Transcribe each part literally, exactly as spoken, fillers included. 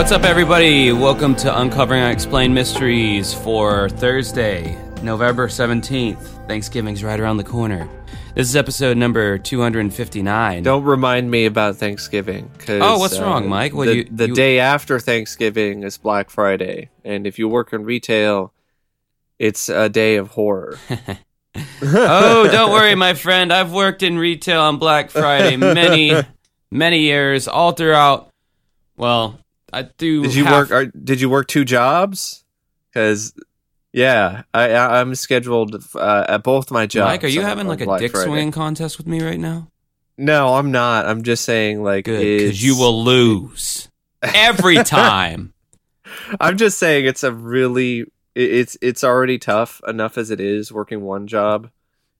What's up, everybody? Welcome to Uncovering Unexplained Mysteries for Thursday, November seventeenth. Thanksgiving's right around the corner. This is episode number two hundred fifty-nine. Don't remind me about Thanksgiving. Oh, what's uh, wrong, Mike? Well, the you, the you... day after Thanksgiving is Black Friday, and if you work in retail, it's a day of horror. Oh, don't worry, my friend. I've worked in retail on Black Friday many, many years, all throughout. Well, I do. Did you half... work? Are, did you work two jobs? Because yeah, I, I I'm scheduled uh, at both my jobs. Mike, are you on, having like a Black dick Friday. Swinging contest with me right now? No, I'm not. I'm just saying, like, because you will lose every time. I'm just saying, it's a really. It's it's already tough enough as it is working one job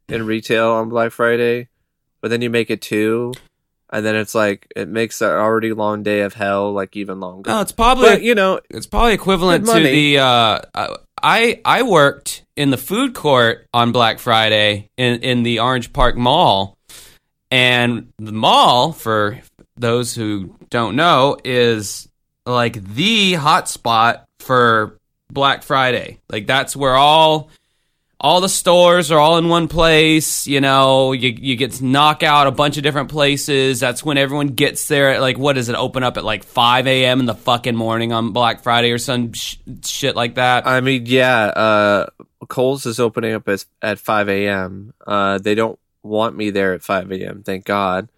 in retail on Black Friday, but then you make it two, and then it's like it makes an already long day of hell like even longer. No, it's probably but, you know it's probably equivalent to the uh, I I worked in the food court on Black Friday in in the Orange Park Mall, and the mall, for those who don't know, is like the hot spot for Black Friday. Like, that's where all all the stores are all in one place. You know, you you get to knock out a bunch of different places. That's when everyone gets there at, like, what does it open up at, like, five a.m. in the fucking morning on Black Friday or some sh- shit like that? I mean, yeah, uh Kohl's is opening up as, at five a.m. uh they don't want me there at five a.m. thank God.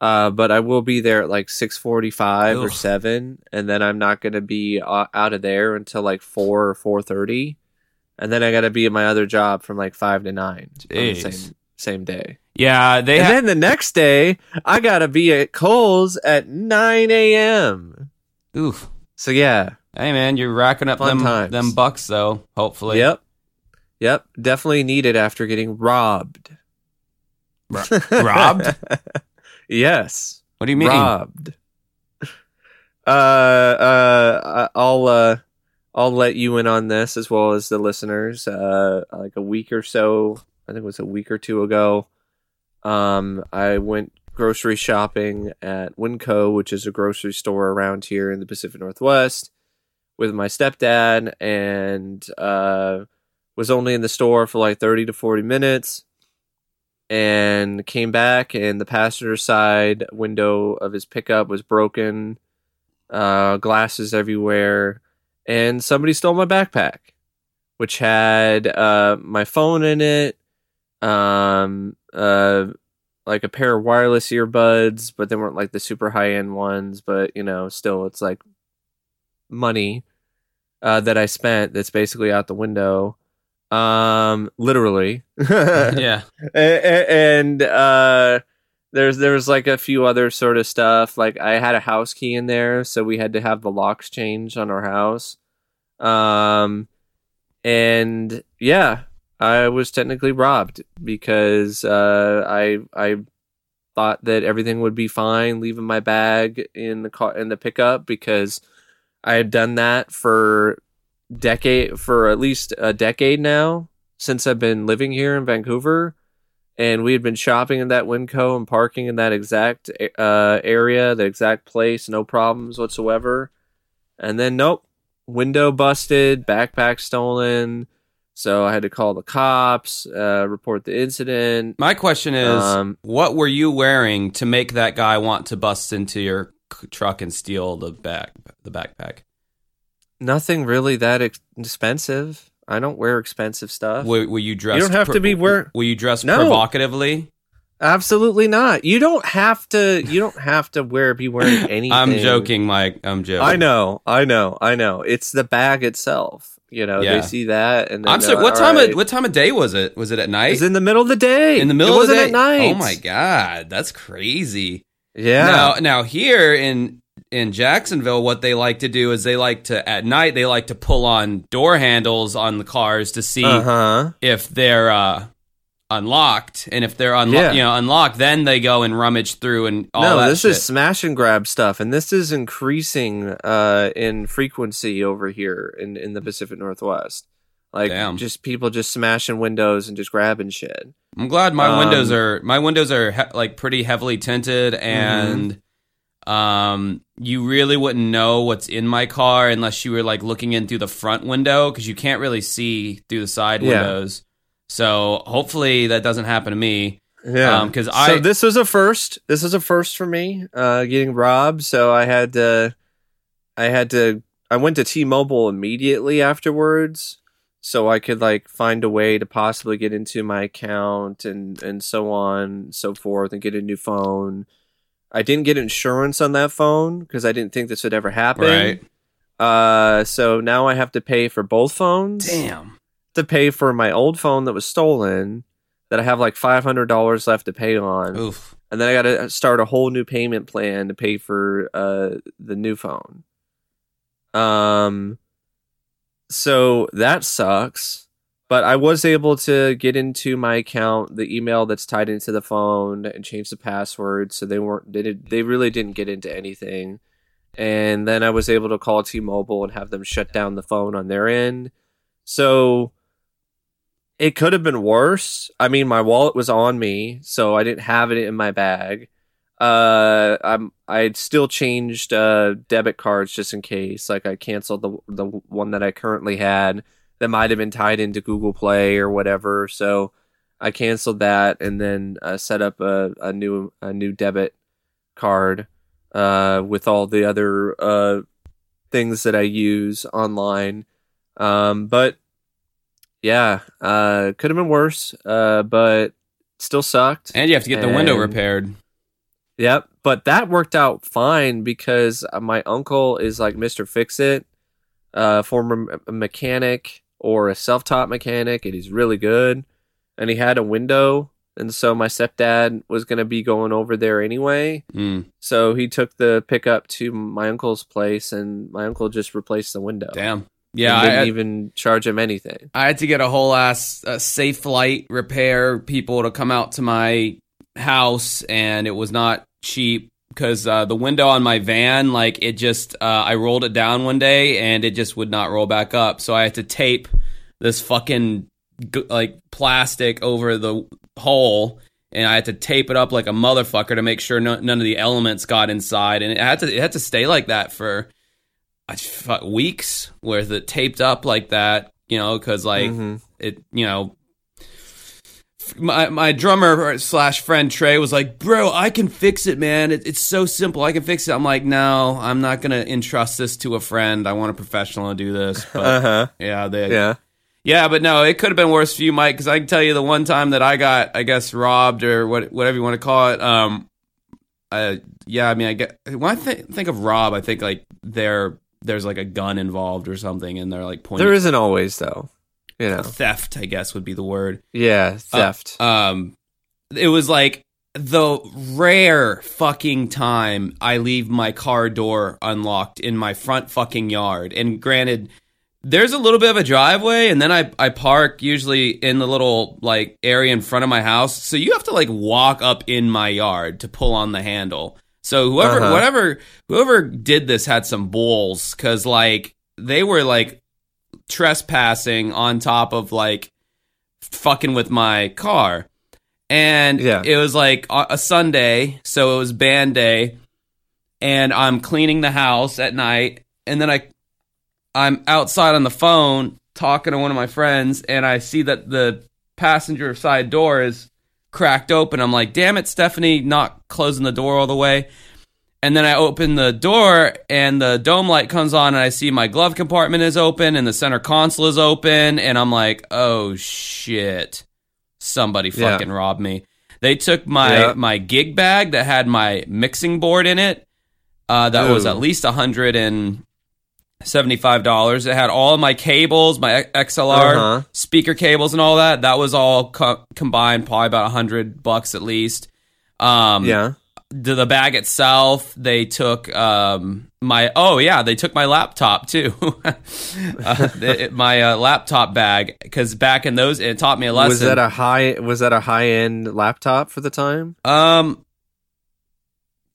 Uh, but I will be there at like six forty-five Ugh. Or seven, and then I'm not going to be uh, out of there until like four or four thirty, and then I got to be at my other job from like five to nine on the same, same day. Yeah, they. And ha- then the next day, I got to be at Kohl's at nine a.m. Oof. So yeah. Hey man, you're racking up them, them bucks though, hopefully. Yep. Yep, definitely needed after getting robbed. Ro- robbed? Yes. What do you mean? Robbed. Uh, uh, I'll uh, I'll let you in on this as well as the listeners. Uh, like a week or so, I think it was a week or two ago. Um, I went grocery shopping at Winco, which is a grocery store around here in the Pacific Northwest, with my stepdad, and uh, was only in the store for like thirty to forty minutes. And came back, and the passenger side window of his pickup was broken, uh, glasses everywhere, and somebody stole my backpack, which had uh, my phone in it, um, uh, like a pair of wireless earbuds, but they weren't like the super high-end ones, but, you know, still, it's like money uh, that I spent that's basically out the window. Um, literally. Yeah. And, uh, there's, there was like a few other sort of stuff. Like, I had a house key in there, so we had to have the locks changed on our house. Um, and yeah, I was technically robbed because, uh, I, I thought that everything would be fine leaving my bag in the car, in the pickup, because I had done that for decade for at least a decade now since I've been living here in Vancouver, and we had been shopping in that Winco and parking in that exact uh area, the exact place, no problems whatsoever. And then nope, window busted, backpack stolen, so I had to call the cops, uh report the incident. My question is, um, what were you wearing to make that guy want to bust into your truck and steal the back the backpack? Nothing really that ex- expensive. I don't wear expensive stuff. Were, were you dressed? You don't have pro- to be wear. Were you dressed no. provocatively? Absolutely not. You don't have to. You don't have to wear. Be wearing anything. I'm joking, Mike. I'm joking. I know. I know. I know. It's the bag itself. You know, yeah. They see that, and I'm sorry. Like, what time? Right. Of, what time of day was it? Was it at night? It was in the middle of the day. In the middle it of the day. Wasn't at night. Oh my God, that's crazy. Yeah. Now, now here in. In Jacksonville, what they like to do is they like to, at night, they like to pull on door handles on the cars to see uh-huh. if they're uh, unlocked. And if they're unlo- yeah. you know, unlocked, then they go and rummage through and all no, that No, this shit. Is smash and grab stuff. And this is increasing uh, in frequency over here in, in the Pacific Northwest. Like, damn. Just people just smashing windows and just grabbing shit. I'm glad my um, windows are, my windows are he- like pretty heavily tinted and... Mm-hmm. Um, you really wouldn't know what's in my car unless you were like looking in through the front window, because you can't really see through the side yeah. windows. So hopefully that doesn't happen to me. Yeah, because um, I. So this was a first. This was a first for me. Uh, getting robbed. So I had to. I had to. I went to T-Mobile immediately afterwards, so I could like find a way to possibly get into my account and and so on and so forth, and get a new phone. I didn't get insurance on that phone because I didn't think this would ever happen. Right. Uh, so now I have to pay for both phones. Damn. To pay for my old phone that was stolen, that I have like five hundred dollars left to pay on. Oof. And then I got to start a whole new payment plan to pay for uh, the new phone. Um, so that sucks. But I was able to get into my account, the email that's tied into the phone, and change the password. So they weren't, they, did, they really didn't get into anything. And then I was able to call T-Mobile and have them shut down the phone on their end. So it could have been worse. I mean, my wallet was on me, so I didn't have it in my bag. Uh, I'm I still changed uh, debit cards just in case. Like I canceled the the one that I currently had. That might have been tied into Google Play or whatever. So I canceled that and then uh, set up a, a new a new debit card uh, with all the other uh, things that I use online. Um, but yeah, uh, could have been worse, uh, but still sucked. And you have to get and, the window repaired. Yep, but that worked out fine because my uncle is like Mister Fix-It, uh, former mechanic. Or a self-taught mechanic, and he's really good. And he had a window, and so my stepdad was going to be going over there anyway. Mm. So he took the pickup to my uncle's place, and my uncle just replaced the window. Damn. Yeah, I didn't had, even charge him anything. I had to get a whole ass uh, Safe Flight repair people to come out to my house, and it was not cheap. Because uh, the window on my van, like it just, uh, I rolled it down one day and it just would not roll back up. So I had to tape this fucking like plastic over the hole, and I had to tape it up like a motherfucker to make sure no, none of the elements got inside. And it had to, it had to stay like that for uh, weeks, where it taped up like that, you know, because like mm-hmm. it, you know. My my drummer slash friend Trey was like, bro, I can fix it, man. It, it's so simple. I can fix it. I'm like, no, I'm not going to entrust this to a friend. I want a professional to do this. But uh-huh. Yeah. They, yeah. Yeah. But no, it could have been worse for you, Mike, because I can tell you the one time that I got, I guess, robbed or what, whatever you want to call it. Um, uh, yeah. I mean, I get when I th- think of rob, I think like there there's like a gun involved or something, and they're like pointing. There isn't always, though. You know. Theft, I guess, would be the word. Yeah, theft. Uh, um, it was like the rare fucking time I leave my car door unlocked in my front fucking yard. And granted, there's a little bit of a driveway, and then I, I park usually in the little like area in front of my house. So you have to like walk up in my yard to pull on the handle. So whoever, uh-huh. whatever, whoever did this had some balls, because like they were like. Trespassing on top of like fucking with my car, and yeah. It was like a Sunday, so it was band day, and I'm cleaning the house at night, and then I I'm outside on the phone talking to one of my friends, and I see that the passenger side door is cracked open. I'm like, damn it, Stephanie, not closing the door all the way. And then I open the door, and the dome light comes on, and I see my glove compartment is open, and the center console is open, and I'm like, oh, shit. Somebody fucking yeah. robbed me. They took my, yeah. my gig bag that had my mixing board in it. Uh, that Ooh. was at least one hundred seventy-five dollars. It had all of my cables, my X L R, uh-huh. speaker cables, and all that. That was all co- combined, probably about one hundred bucks at least. Um, yeah. The bag itself, they took um, my... Oh, yeah, they took my laptop, too. uh, it, my uh, laptop bag, because back in those, it taught me a lesson. Was that a high? Was that a high-end laptop for the time? Um,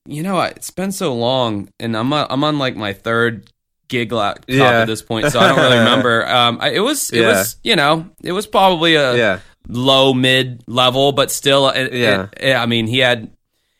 you know, it's been so long, and I'm I'm on, like, my third gig laptop yeah. at this point, so I don't really remember. Um, I, it was, it yeah. was, you know, it was probably a yeah. low, mid-level, but still, it, yeah. It, it, I mean, he had...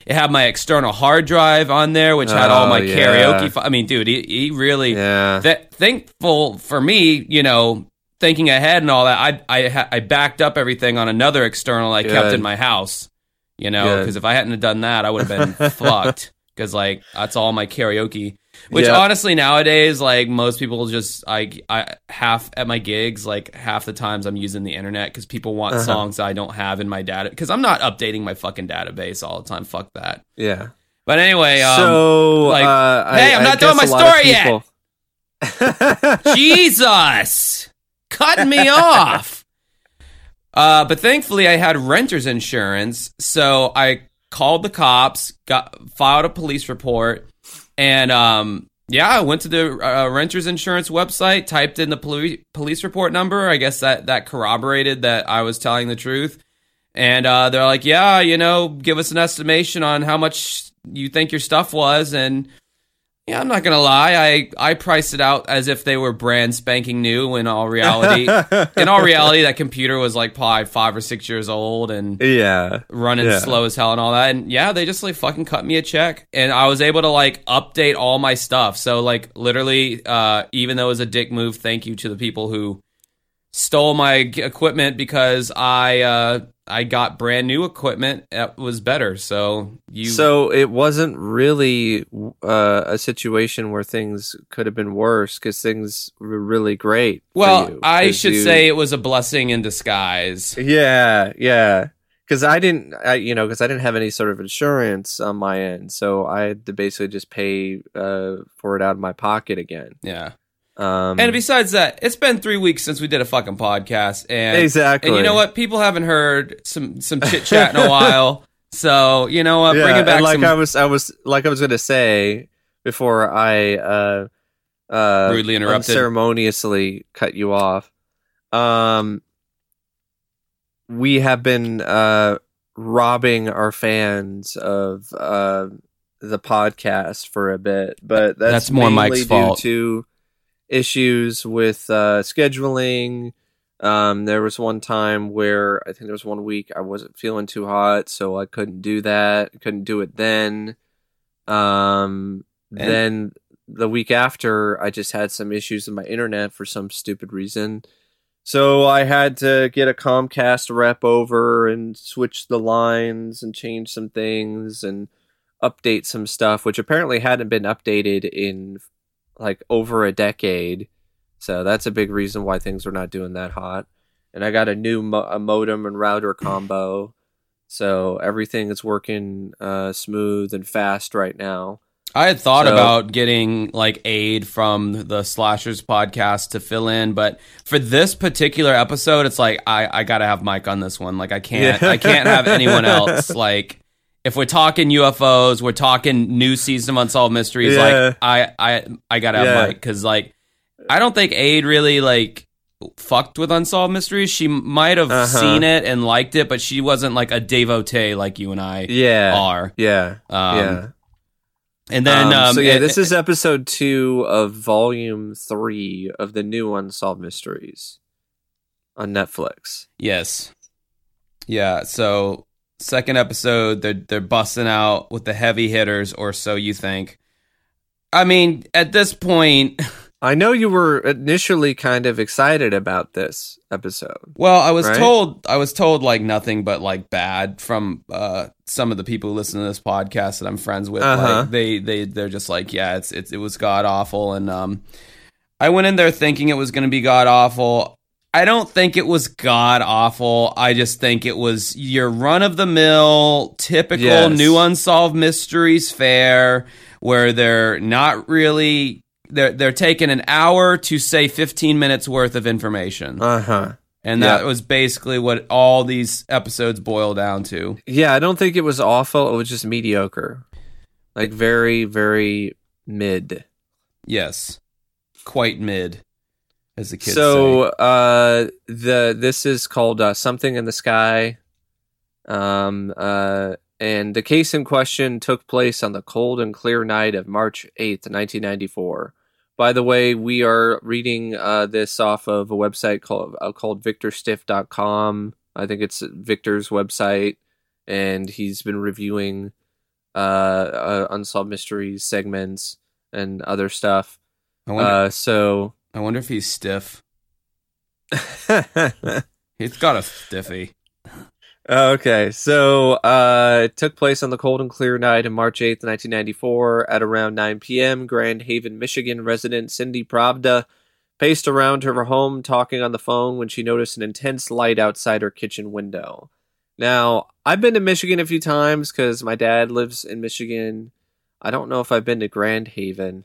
It had my external hard drive on there, which had oh, all my yeah. karaoke. Fi- I mean, dude, he, he really yeah. that thankful for me, you know, thinking ahead and all that. I I I backed up everything on another external I Good. kept in my house, you know, because if I hadn't have done that, I would have been fucked. Because, like, that's all my karaoke. Which, yeah. honestly, nowadays, like, most people just, I, I, half at my gigs, like, half the times I'm using the internet because people want uh-huh. songs I don't have in my data. Because I'm not updating my fucking database all the time. Fuck that. Yeah. But anyway, um, so, like, uh, hey, I, I'm not doing my story yet. Jesus. Cut me off. Uh, but thankfully, I had renter's insurance. So I called the cops, got filed a police report, and um, yeah, I went to the uh, renter's insurance website, typed in the poli- police report number. I guess that, that corroborated that I was telling the truth. And uh, they're like, yeah, you know, give us an estimation on how much you think your stuff was. And yeah, I'm not going to lie. I, I priced it out as if they were brand spanking new. In all reality, in all reality, that computer was like probably five or six years old and yeah, running yeah. slow as hell and all that. And yeah, they just like fucking cut me a check, and I was able to like update all my stuff. So like literally, uh, even though it was a dick move, thank you to the people who stole my equipment, because I uh, I got brand new equipment that was better. So you so it wasn't really uh, a situation where things could have been worse, because things were really great. Well, for you, I should you... say it was a blessing in disguise. Yeah, yeah. Because I didn't, I, you know, because I didn't have any sort of insurance on my end, so I had to basically just pay uh, for it out of my pocket again. Yeah. Um, and besides that, it's been three weeks since we did a fucking podcast, and exactly. And you know what? People haven't heard some some chit chat in a while, so you know what? Yeah, bring it back. And like some... I was, I was like I was going to say before I uh, uh, rudely interrupted, unceremoniously cut you off. Um, we have been uh, robbing our fans of uh, the podcast for a bit, but that's, that's more Mike's due fault. To issues with uh scheduling. Um there was one time where I think there was one week I wasn't feeling too hot, so I couldn't do that. I couldn't do it then. Um and then the week after I just had some issues with my internet for some stupid reason. So I had to get a Comcast rep over and switch the lines and change some things and update some stuff, which apparently hadn't been updated in like over a decade. So that's a big reason why things were not doing that hot. And I got a new mo- a modem and router combo. So everything is working uh, smooth and fast right now. I had thought so, about getting like aid from the Slashers podcast to fill in, but for this particular episode, it's like, I, I got to have Mike on this one. Like I can't, yeah. I can't have anyone else. Like, if we're talking U F Os, we're talking new season of Unsolved Mysteries. Yeah. Like I, I, I gotta have yeah. Mike, because like I don't think Aid really like fucked with Unsolved Mysteries. She might have uh-huh. seen it and liked it, but she wasn't like a devotee like you and I yeah. are. Yeah, um, yeah. And then, um, um, so yeah, it, this is episode two of volume three of the new Unsolved Mysteries on Netflix. Yes. Yeah. So. Second episode, they're they're busting out with the heavy hitters, or so you think. I mean, at this point, I know you were initially kind of excited about this episode. Well, I was right? told I was told like nothing but like bad from uh, some of the people who listen to this podcast that I'm friends with. Uh-huh. Like, they they they're just like, yeah, it's, it's it was god awful, and um, I went in there thinking it was going to be god awful. I don't think it was god-awful. I just think it was your run-of-the-mill, typical yes. new Unsolved Mysteries fare, where they're not really... They're, they're taking an hour to, say, fifteen minutes worth of information. Uh-huh. And yeah. that was basically what all these episodes boil down to. Yeah, I don't think it was awful. It was just mediocre. Like, very, very mid. Yes. Quite mid. As the kids so, say. uh, the this is called uh, Something in the Sky, um, uh, and the case in question took place on the cold and clear night of March eighth, nineteen ninety four. By the way, we are reading uh, this off of a website called uh, called victor stiff dot com. I think it's Victor's website, and he's been reviewing uh, uh, unsolved mysteries segments and other stuff. I wonder, uh, so I wonder if he's stiff. He's got a stiffy. Okay, so uh, it took place on the cold and clear night of March eighth, nineteen ninety-four, at around nine p.m., Grand Haven, Michigan resident Cindy Pravda paced around her home talking on the phone when she noticed an intense light outside her kitchen window. Now, I've been to Michigan a few times because my dad lives in Michigan. I don't know if I've been to Grand Haven,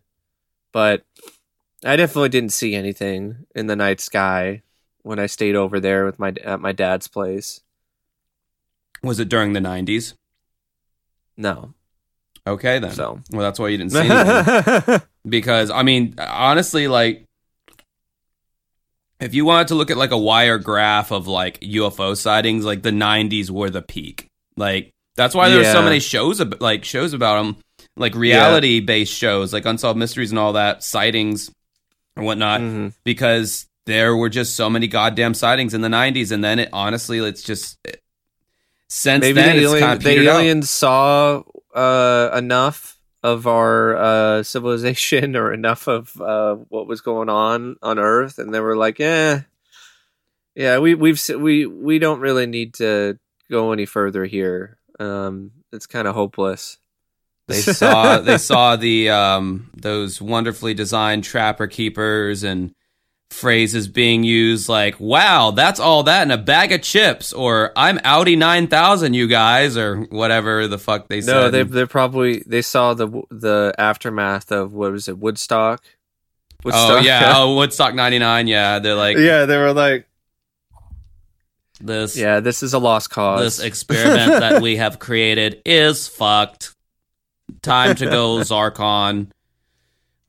but I definitely didn't see anything in the night sky when I stayed over there with my at my dad's place. Was it during the nineties? No. Okay, then. So. Well, that's why you didn't see anything. Because, I mean, honestly, like, if you wanted to look at, like, a wire graph of, like, U F O sightings, like, the nineties were the peak. Like, that's why there yeah. were so many shows, ab- like, shows about them. Like, reality-based yeah. shows, like Unsolved Mysteries and all that, sightings and whatnot. Mm-hmm. Because there were just so many goddamn sightings in the nineties. And then, it honestly, it's just... It, Since Maybe then, the, alien, kind of the aliens out. saw uh, enough of our uh, civilization or enough of uh, what was going on on Earth, and they were like, "Yeah, yeah, we we've we we don't really need to go any further here. Um, it's kind of hopeless." They saw they saw the um, those wonderfully designed trapper keepers and phrases being used like, wow, that's all that in a bag of chips, or I'm Audi nine thousand, you guys, or whatever the fuck they said. No, they they probably, they saw the the aftermath of, what was it, Woodstock? Woodstock oh, yeah, oh, Woodstock ninety-nine, yeah, they're like... Yeah, they were like... this. Yeah, this is a lost cause. This experiment that we have created is fucked. Time to go Zarkon,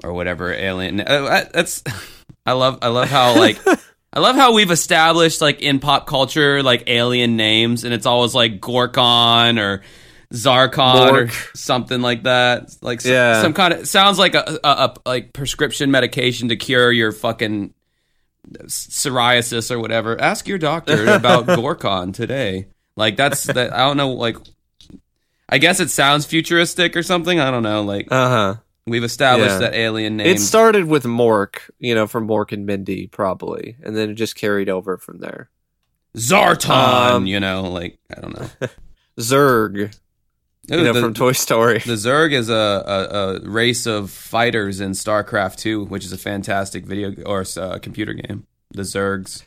or whatever, alien... That's... I love I love how like I love how we've established like in pop culture like alien names, and it's always like Gorkon or Zarkon Mork. Or something like that. Like yeah. some, some kind of sounds like a, a, a like prescription medication to cure your fucking psoriasis or whatever. Ask your doctor about Gorkon today. Like that's that, I don't know, like I guess it sounds futuristic or something. I don't know, like uh-huh. We've established yeah. that alien name. It started with Mork, you know, from Mork and Mindy, probably. And then it just carried over from there. Zartan, um, you know, like, I don't know. Zurg, Ooh, you know, the, from Toy Story. The Zurg is a, a, a race of fighters in StarCraft two, which is a fantastic video or uh, computer game. The Zergs.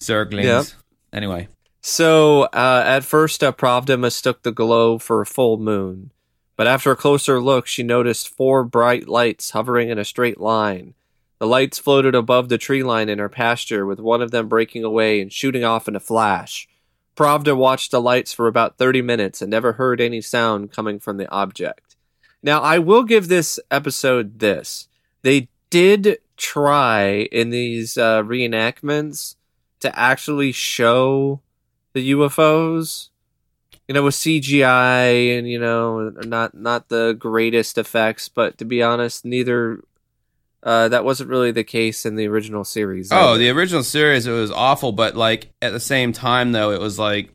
Zerglings. Yep. Anyway. So, uh, at first, uh, Pravda mistook the glow for a full moon. But after a closer look, she noticed four bright lights hovering in a straight line. The lights floated above the tree line in her pasture, with one of them breaking away and shooting off in a flash. Pravda watched the lights for about thirty minutes and never heard any sound coming from the object. Now, I will give this episode this. They did try in these uh, reenactments to actually show the U F Os. You know, with C G I and, you know, not not the greatest effects, but to be honest, neither, uh, that wasn't really the case in the original series. Oh, either. The original series, it was awful, but, like, at the same time, though, it was, like,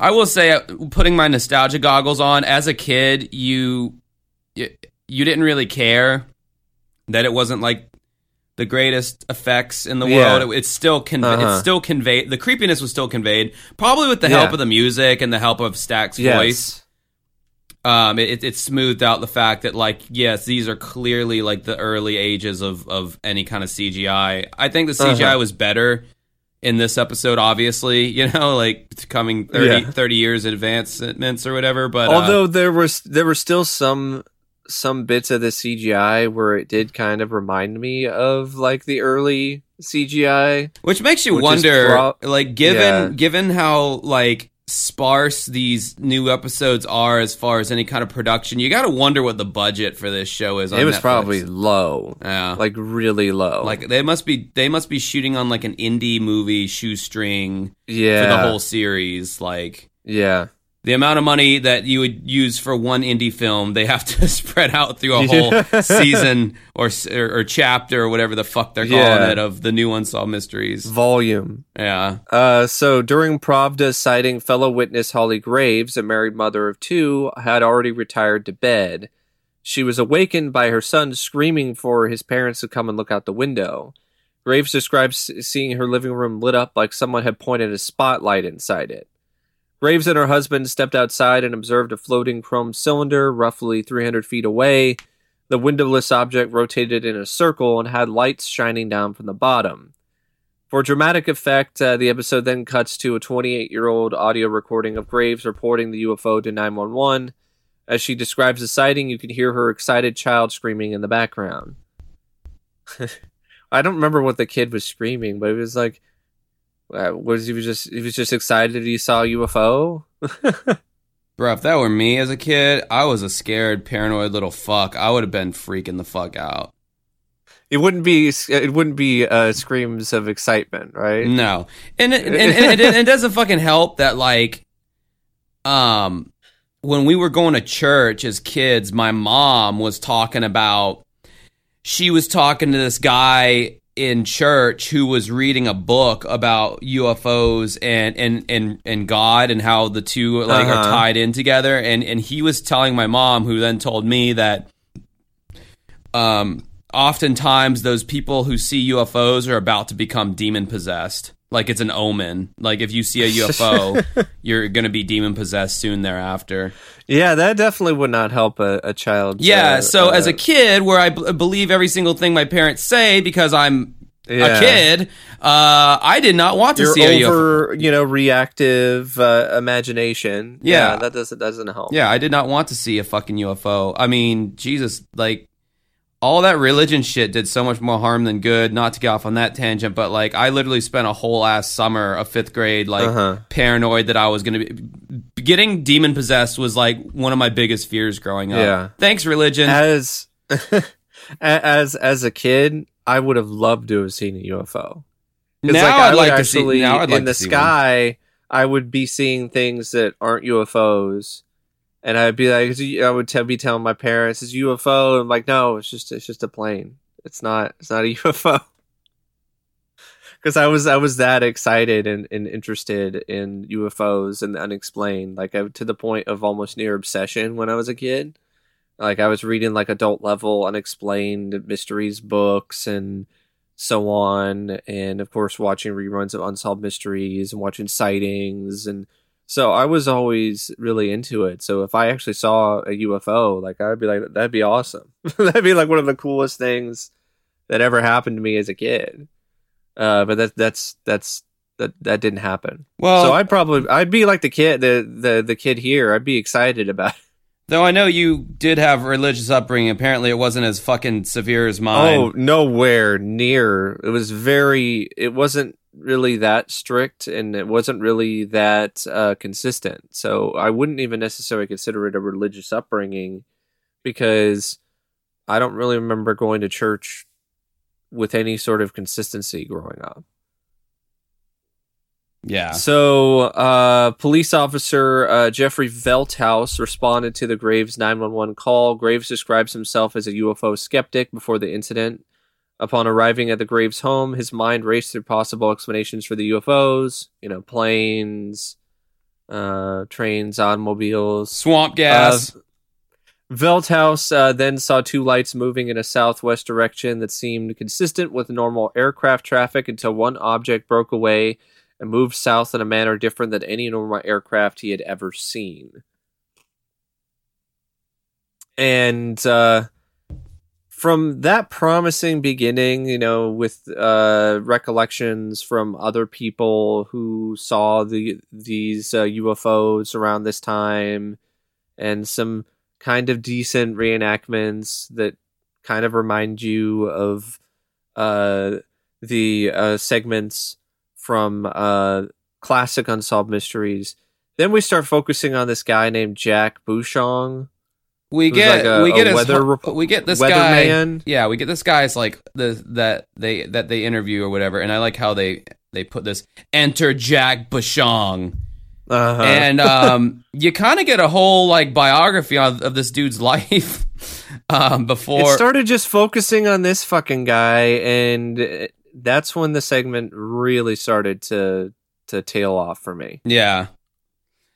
I will say, putting my nostalgia goggles on, as a kid, you, you, you didn't really care that it wasn't, like, the greatest effects in the yeah. world. It, it's still con- uh-huh. it's still conveyed. The creepiness was still conveyed, probably with the yeah. help of the music and the help of Stack's yes. voice. Um, it, it smoothed out the fact that, like, yes, these are clearly like the early ages of, of any kind of C G I. I think the C G I uh-huh. was better in this episode, obviously, you know, like coming thirty, yeah. thirty years in advancements or whatever. But although uh, there was there were still some. some bits of the C G I where it did kind of remind me of like the early C G I, which makes you which wonder pro- like given yeah. given how like sparse these new episodes are as far as any kind of production, you got to wonder what the budget for this show is on it was Netflix. Probably low yeah like really low like they must be they must be shooting on like an indie movie shoestring yeah for the whole series like yeah The amount of money that you would use for one indie film, they have to spread out through a whole season or, or or chapter or whatever the fuck they're calling yeah. it of the new Unsolved Mysteries. Volume. Yeah. Uh, so during Pravda's sighting, fellow witness Holly Graves, a married mother of two, had already retired to bed. She was awakened by her son screaming for his parents to come and look out the window. Graves describes seeing her living room lit up like someone had pointed a spotlight inside it. Graves and her husband stepped outside and observed a floating chrome cylinder roughly three hundred feet away. The windowless object rotated in a circle and had lights shining down from the bottom. For dramatic effect, uh, the episode then cuts to a twenty-eight-year-old audio recording of Graves reporting the U F O to nine one one. As she describes the sighting, you can hear her excited child screaming in the background. I don't remember what the kid was screaming, but it was like, Uh, was he was just he was just excited he saw a U F O? Bro, if that were me as a kid, I was a scared, paranoid little fuck. I would have been freaking the fuck out. It wouldn't be it wouldn't be uh, screams of excitement, right? No, and it, and, and, and it doesn't fucking help that like, um, when we were going to church as kids, my mom was talking about she was talking to this guy in church who was reading a book about U F Os and and and, and God and how the two like uh-huh. are tied in together, and and he was telling my mom, who then told me that um oftentimes those people who see U F Os are about to become demon possessed, like it's an omen, like if you see a U F O you're going to be demon possessed soon thereafter. Yeah, that definitely would not help a, a child. Yeah, uh, so uh, as a kid, where I b- believe every single thing my parents say because I'm yeah. a kid, uh, I did not want to Your see over, a U F O. You know, reactive uh, imagination. Yeah. yeah, that doesn't doesn't help. Yeah, I did not want to see a fucking U F O. I mean, Jesus, like all that religion shit did so much more harm than good. Not to get off on that tangent, but like I literally spent a whole ass summer of fifth grade like uh-huh. paranoid that I was going to be getting demon possessed. Was like one of my biggest fears growing up. Yeah. Thanks, religion. As as as a kid, I would have loved to have seen a U F O. Now like, I'd I like actually, to see. Now I'd like in to the see sky. One. I would be seeing things that aren't U F Os. And I'd be like, I would t- be telling my parents, "It's a U F O." I'm like, "No, it's just, it's just a plane. It's not, it's not a U F O." Because I was, I was that excited and, and interested in U F Os and the unexplained, like I, to the point of almost near obsession when I was a kid. Like I was reading like adult level unexplained mysteries books and so on, and of course watching reruns of Unsolved Mysteries and watching sightings and. So I was always really into it. So if I actually saw a U F O, like I'd be like, that'd be awesome. That'd be like one of the coolest things that ever happened to me as a kid. Uh, but that that's that's that that didn't happen. Well, so I'd probably I'd be like the kid the the the kid here. I'd be excited about it. Though I know you did have religious upbringing. Apparently, it wasn't as fucking severe as mine. Oh, nowhere near. It was very. It wasn't really that strict, and it wasn't really that uh consistent, so I wouldn't even necessarily consider it a religious upbringing, because I don't really remember going to church with any sort of consistency growing up. Yeah. So uh police officer uh Jeffrey Velthouse responded to the Graves nine one one call. Graves describes himself as a U F O skeptic before the incident. Upon arriving at the Graves' home, his mind raced through possible explanations for the U F Os. You know, planes, uh, trains, automobiles. Swamp gas. Uh, Velthouse uh, then saw two lights moving in a southwest direction that seemed consistent with normal aircraft traffic until one object broke away and moved south in a manner different than any normal aircraft he had ever seen. And... Uh, From that promising beginning, you know, with uh, recollections from other people who saw the these uh, U F Os around this time, and some kind of decent reenactments that kind of remind you of uh, the uh, segments from uh, classic Unsolved Mysteries, then we start focusing on this guy named Jack Bushong. We get, like a, we get a weather rep- we get this guy man. Yeah, we get this guy's like the that they that they interview or whatever, and I like how they they put this: enter Jack Bushong. Uh-huh. And um, you kind of get a whole like biography of, of this dude's life um, before. It started just focusing on this fucking guy, and that's when the segment really started to to tail off for me. Yeah.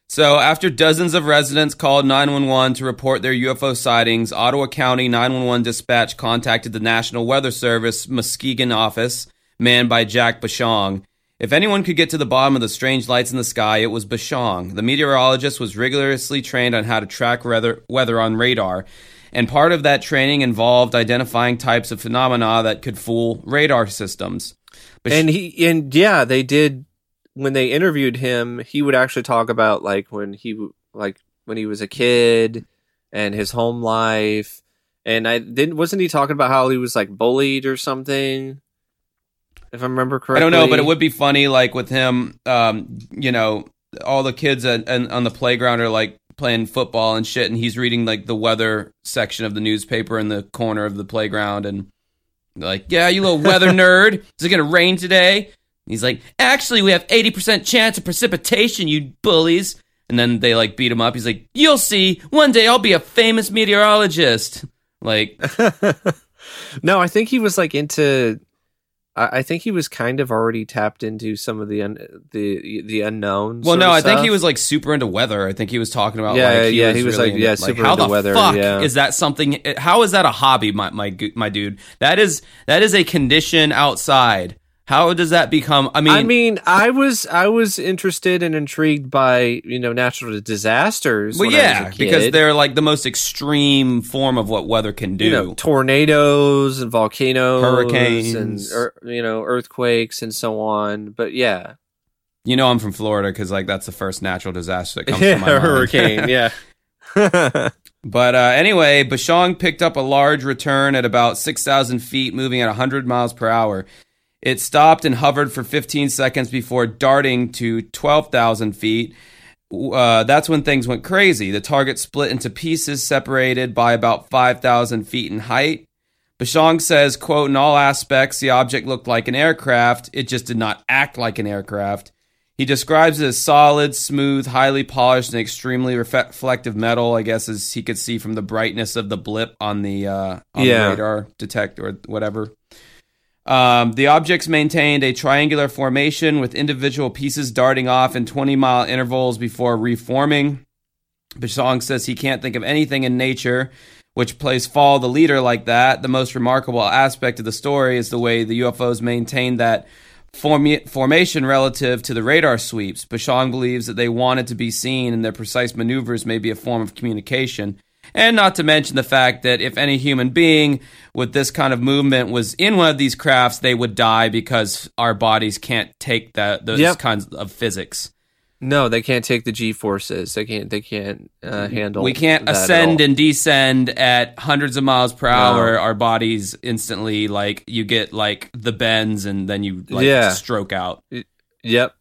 So after dozens of residents called nine one one to report their U F O sightings, Ottawa County nine one one dispatch contacted the National Weather Service Muskegon office, manned by Jack Bushong. If anyone could get to the bottom of the strange lights in the sky, it was Bushong. The meteorologist was rigorously trained on how to track weather, weather on radar, and part of that training involved identifying types of phenomena that could fool radar systems. Bush- and he, and yeah, they did. When they interviewed him, he would actually talk about like when he, like when he was a kid and his home life. And I didn't. Wasn't he talking about how he was like bullied or something? If I remember correctly. I don't know, but it would be funny, like, with him, um, you know, all the kids at, and, on the playground are, like, playing football and shit, and he's reading, like, the weather section of the newspaper in the corner of the playground, and like, yeah, you little weather nerd, is it going to rain today? And he's like, actually, we have eighty percent chance of precipitation, you bullies. And then they, like, beat him up. He's like, you'll see, one day I'll be a famous meteorologist. Like. No, I think he was, like, into... I think he was kind of already tapped into some of the un- the the unknowns. Well, no, I stuff. think he was like super into weather. I think he was talking about yeah, like, he yeah, was he was really like into, yeah, super like, into how the weather. Fuck yeah. Is that something? How is that a hobby, my my my dude? That is that is a condition outside. How does that become? I mean, I mean, I was I was interested and intrigued by you know natural disasters. Well, when yeah, I was a kid. Because they're like the most extreme form of what weather can do. You know, tornadoes and volcanoes, hurricanes, and er, you know earthquakes and so on. But yeah, you know, I'm from Florida because like that's the first natural disaster that comes to my mind. Hurricane, yeah. But uh, anyway, Bushong picked up a large return at about six thousand feet, moving at a hundred miles per hour. It stopped and hovered for fifteen seconds before darting to twelve thousand feet. Uh, that's when things went crazy. The target split into pieces, separated by about five thousand feet in height. Bushong says, quote, in all aspects, the object looked like an aircraft. It just did not act like an aircraft. He describes it as solid, smooth, highly polished, and extremely reflective metal, I guess, as he could see from the brightness of the blip on the, uh, on yeah. the radar detect or whatever. Um, the objects maintained a triangular formation with individual pieces darting off in twenty-mile intervals before reforming. Bushong says he can't think of anything in nature which plays follow the leader like that. The most remarkable aspect of the story is the way the U F Os maintained that form- formation relative to the radar sweeps. Bushong believes that they wanted to be seen, and their precise maneuvers may be a form of communication. And not to mention the fact that if any human being with this kind of movement was in one of these crafts, they would die because our bodies can't take that those yep. kinds of physics. No, they can't take the G-forces. They can't. They can't uh, handle. We can't that ascend and descend at hundreds of miles per hour. No. Our bodies instantly, like you get like the bends, and then you like yeah. stroke out. Yep.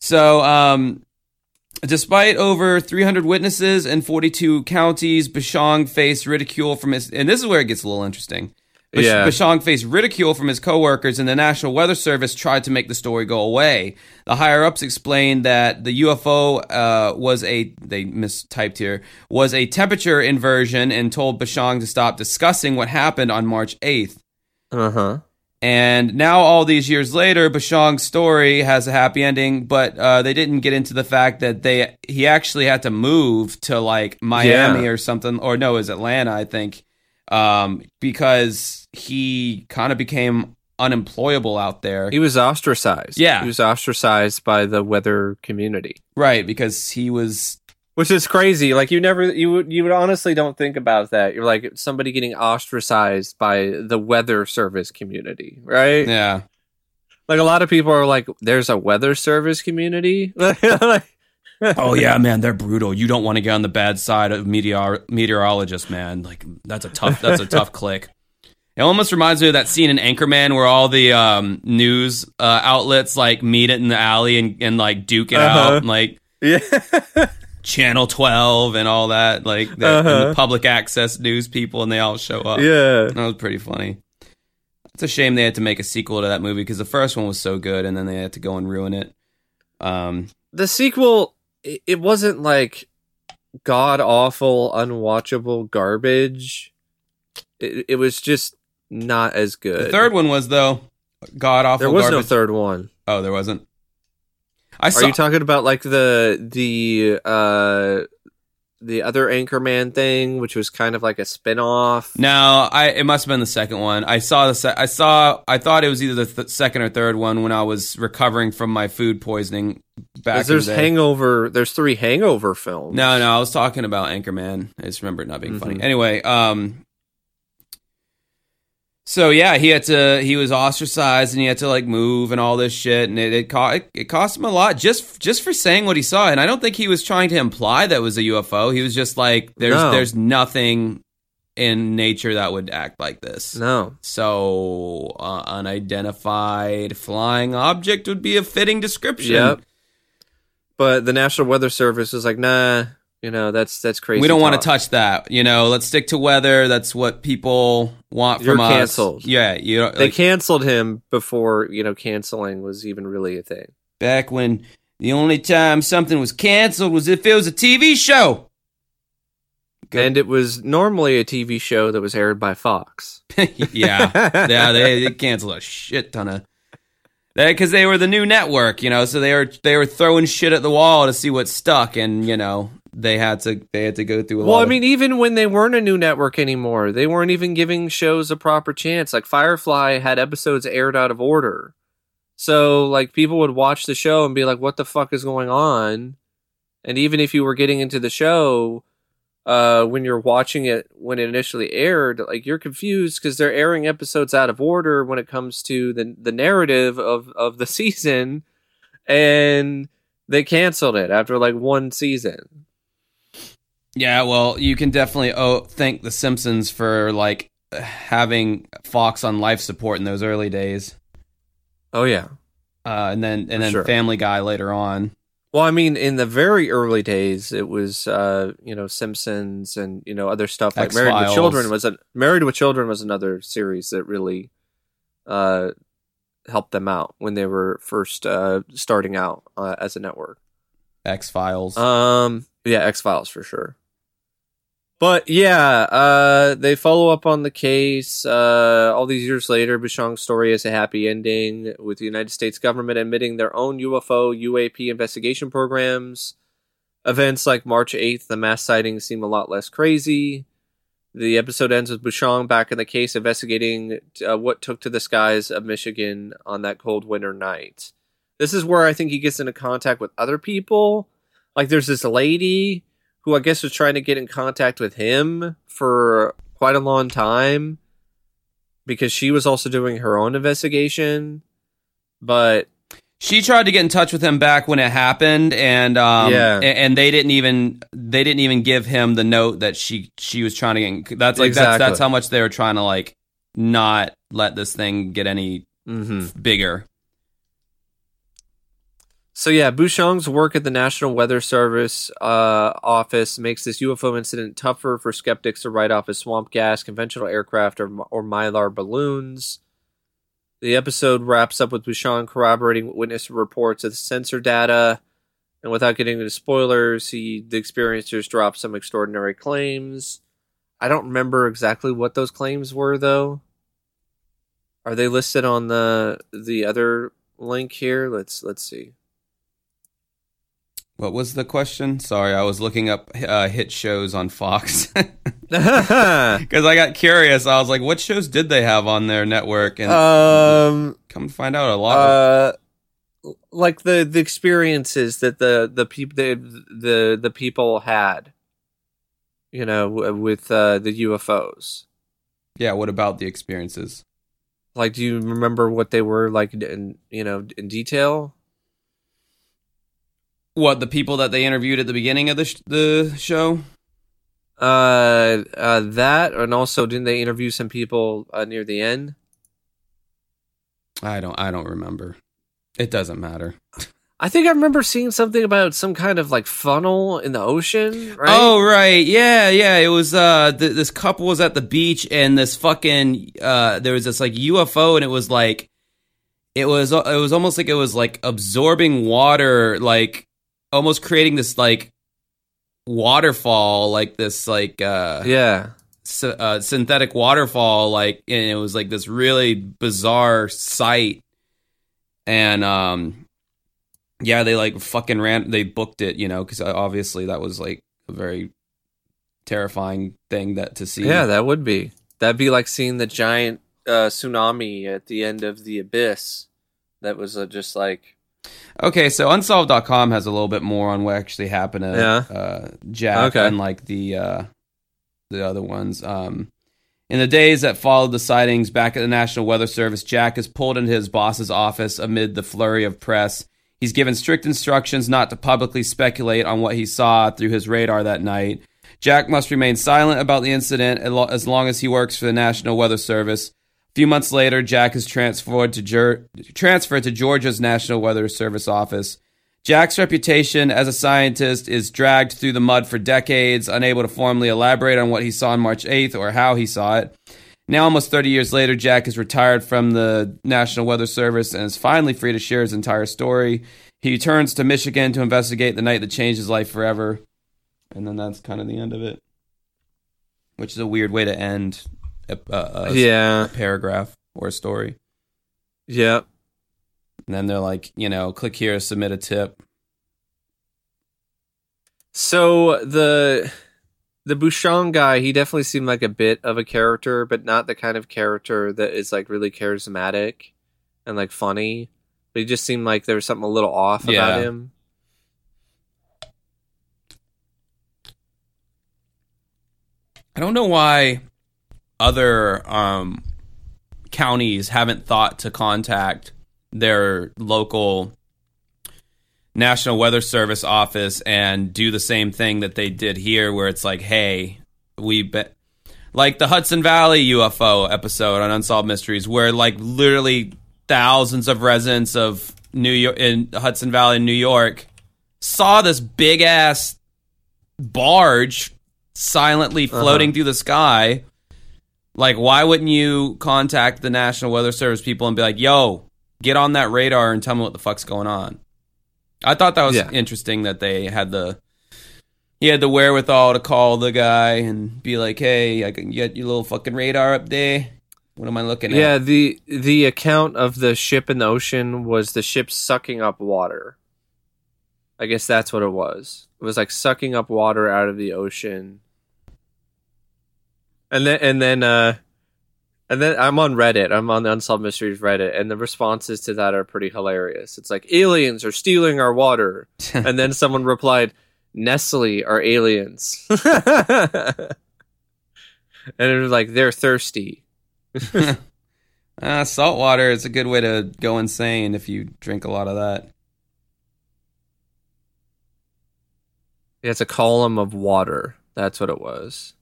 So, um. Despite over three hundred witnesses in forty-two counties, Bushong faced ridicule from his... And this is where it gets a little interesting. Bush, yeah. Bushong faced ridicule from his coworkers, and the National Weather Service tried to make the story go away. The higher-ups explained that the U F O uh, was a... They mistyped here. Was a temperature inversion, and told Bushong to stop discussing what happened on March eighth. Uh-huh. And now, all these years later, Bushong's story has a happy ending, but uh, they didn't get into the fact that they he actually had to move to, like, Miami yeah. or something. Or, no, it was Atlanta, I think, um, because he kind of became unemployable out there. He was ostracized. Yeah. He was ostracized by the weather community. Right, because he was... Which is crazy. Like, you never, you would, you would honestly don't think about that. You're like somebody getting ostracized by the weather service community, right? Yeah. Like, a lot of people are like, there's a weather service community. Oh, yeah, man, they're brutal. You don't want to get on the bad side of meteor meteorologists, man. Like, that's a tough, that's a tough click. It almost reminds me of that scene in Anchorman where all the um, news uh, outlets, like, meet it in the alley and, and like, duke it uh-huh. out. And, like, yeah. Channel twelve and all that, like the, uh-huh. the public access news people, and they all show up. Yeah. That was pretty funny. It's a shame they had to make a sequel to that movie because the first one was so good, and then they had to go and ruin it. Um, the sequel, it wasn't like god-awful, unwatchable garbage. It, it was just not as good. The third one was, though, god-awful garbage. There was garbage. No third one. Oh, there wasn't? I saw- Are you talking about, like, the the uh, the other Anchorman thing, which was kind of like a spinoff? No, I it must have been the second one. I saw the se- I saw I thought it was either the th- second or third one when I was recovering from my food poisoning back. There's in the Hangover. There's three Hangover films. No, no, I was talking about Anchorman. I just remember it not being mm-hmm. funny. Anyway, um. So yeah, he had to. He was ostracized, and he had to like move and all this shit, and it it cost it, it cost him a lot just just for saying what he saw. And I don't think he was trying to imply that it was a U F O. He was just like, there's no. there's nothing in nature that would act like this. No. So uh, unidentified flying object would be a fitting description. Yep. But the National Weather Service was like, nah, you know, that's that's crazy. We don't talk. want to touch that. You know, let's stick to weather. That's what people want You're from us. You're canceled. Yeah, you know, they like, canceled him before, you know, canceling was even really a thing. Back when the only time something was canceled was if it was a T V show. Go. And it was normally a T V show that was aired by Fox. yeah. Yeah, they, they canceled a shit ton of because they were the new network, you know, so they were they were throwing shit at the wall to see what stuck, and you know, they had to they had to go through a well, lot. Well, I mean, of- even when they weren't a new network anymore, they weren't even giving shows a proper chance. Like Firefly had episodes aired out of order. So, like, people would watch the show and be like, what the fuck is going on? And even if you were getting into the show, uh, when you're watching it when it initially aired, like, you're confused because they're airing episodes out of order when it comes to the the narrative of, of the season, and they canceled it after like one season. Yeah, well, you can definitely oh, thank The Simpsons for, like, having Fox on life support in those early days. Oh, yeah. Uh, and then and then sure. Family Guy later on. Well, I mean, in the very early days, it was, uh, you know, Simpsons and, you know, other stuff. Like X-Files. Married with Children was a, Married with Children was another series that really uh, helped them out when they were first uh, starting out uh, as a network. X-Files. Um, yeah, X-Files for sure. But yeah, uh, they follow up on the case uh, all these years later. Bushong's story has a happy ending, with the United States government admitting their own U F O, U A P investigation programs. Events like March eighth, the mass sightings, seem a lot less crazy. The episode ends with Bushong back in the case, investigating uh, what took to the skies of Michigan on that cold winter night. This is where I think he gets into contact with other people. Like, there's this lady who I guess was trying to get in contact with him for quite a long time because she was also doing her own investigation, but she tried to get in touch with him back when it happened, and um, yeah. and they didn't even they didn't even give him the note that she she was trying to get. In, that's like exactly. that's that's how much they were trying to like not let this thing get any mm-hmm. bigger. So yeah, Bushong's work at the National Weather Service uh, office makes this U F O incident tougher for skeptics to write off as swamp gas, conventional aircraft, or, or mylar balloons. The episode wraps up with Bushong corroborating witness reports of the sensor data, and without getting into spoilers, he the experiencers drop some extraordinary claims. I don't remember exactly what those claims were, though. Are they listed on the the other link here? Let's let's see. What was the question? Sorry, I was looking up uh, hit shows on Fox. Because I got curious. I was like, what shows did they have on their network? And um, come to find out, a lot uh, of... Like the, the experiences that the the, peop- the, the, the people had, you know, with uh, the U F Os. Yeah, what about the experiences? Like, do you remember what they were like, in, you know, in detail? What, the people that they interviewed at the beginning of the sh- the show? Uh, uh, that, and also didn't they interview some people uh, near the end? I don't, I don't remember. It doesn't matter. I think I remember seeing something about some kind of like funnel in the ocean. Right? Oh right, yeah, yeah. It was uh, th- this couple was at the beach, and this fucking uh, there was this like U F O, and it was like, it was it was almost like it was like absorbing water, like. almost creating this like waterfall, like this like uh, yeah so, uh, synthetic waterfall, like, and it was like this really bizarre sight. And um, yeah, they like fucking ran. They booked it, you know, because obviously that was like a very terrifying thing that to see. Yeah, that would be. That'd be like seeing the giant uh, tsunami at the end of The Abyss. That was uh, just like... Okay, so Unsolved dot com has a little bit more on what actually happened to yeah. uh, Jack okay. and like the uh, the other ones. Um, in the days that followed the sightings back at the National Weather Service, Jack is pulled into his boss's office amid the flurry of press. He's given strict instructions not to publicly speculate on what he saw through his radar that night. Jack must remain silent about the incident as long as he works for the National Weather Service. A few months later, Jack is transferred to, Ger- transferred to Georgia's National Weather Service office. Jack's reputation as a scientist is dragged through the mud for decades, unable to formally elaborate on what he saw on March eighth or how he saw it. Now, almost thirty years later, Jack is retired from the National Weather Service and is finally free to share his entire story. He returns to Michigan to investigate the night that changed his life forever. And then that's kind of the end of it, which is a weird way to end a, a, a, yeah. a paragraph or a story. Yeah. And then they're like, you know, click here to submit a tip. So the the Bushong guy, he definitely seemed like a bit of a character, but not the kind of character that is like really charismatic and like funny. But he just seemed like there was something a little off yeah. about him. I don't know why other um, counties haven't thought to contact their local National Weather Service office and do the same thing that they did here, where it's like, hey, we bet. Like the Hudson Valley U F O episode on Unsolved Mysteries, where like literally thousands of residents of New York, in Hudson Valley, New York, saw this big ass barge silently floating uh-huh. through the sky. Like, why wouldn't you contact the National Weather Service people and be like, yo, get on that radar and tell me what the fuck's going on? I thought that was yeah. interesting that they had the he had the wherewithal to call the guy and be like, hey, I can get your little fucking radar up there. What am I looking yeah, at? Yeah, the the account of the ship in the ocean was the ship sucking up water. I guess that's what it was. It was like sucking up water out of the ocean. And then, and then, uh, and then I'm on Reddit. I'm on the Unsolved Mysteries Reddit, and the responses to that are pretty hilarious. It's like, aliens are stealing our water, and then someone replied, "Nestle are aliens," and it was like they're thirsty. uh, salt water is a good way to go insane if you drink a lot of that. Yeah, it's a column of water. That's what it was.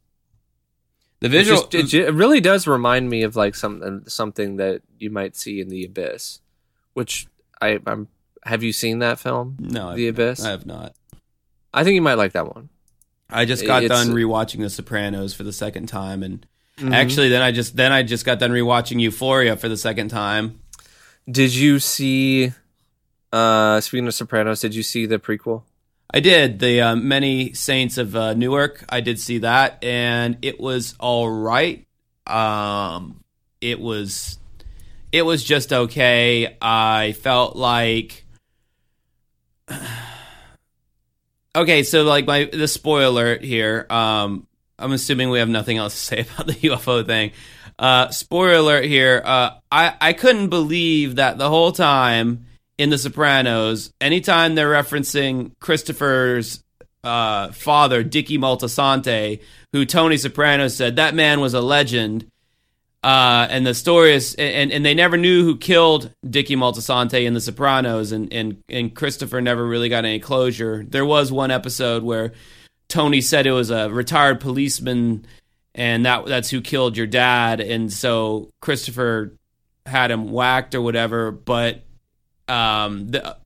The visual it, just, it really does remind me of like some something that you might see in The Abyss, which I I'm, have you seen that film? No, The I've Abyss. Not. I have not. I think you might like that one. I just got it's, done rewatching The Sopranos for the second time, and mm-hmm. actually, then I just then I just got done rewatching Euphoria for the second time. Did you see? Uh, speaking of Sopranos, did you see the prequel? I did. The uh, Many Saints of uh, Newark, I did see that, and it was all right. Um, it was it was just okay. I felt like... okay, so like my the spoiler alert here. Um, I'm assuming we have nothing else to say about the U F O thing. Uh, spoiler alert here. Uh, I, I couldn't believe that the whole time... in The Sopranos, anytime they're referencing Christopher's uh, father, Dickie Moltisanti, who Tony Soprano said that man was a legend, uh, and the story is, and, and they never knew who killed Dickie Moltisanti in The Sopranos, and, and and Christopher never really got any closure. There was one episode where Tony said it was a retired policeman, and that that's who killed your dad, and so Christopher had him whacked or whatever, but. Um, the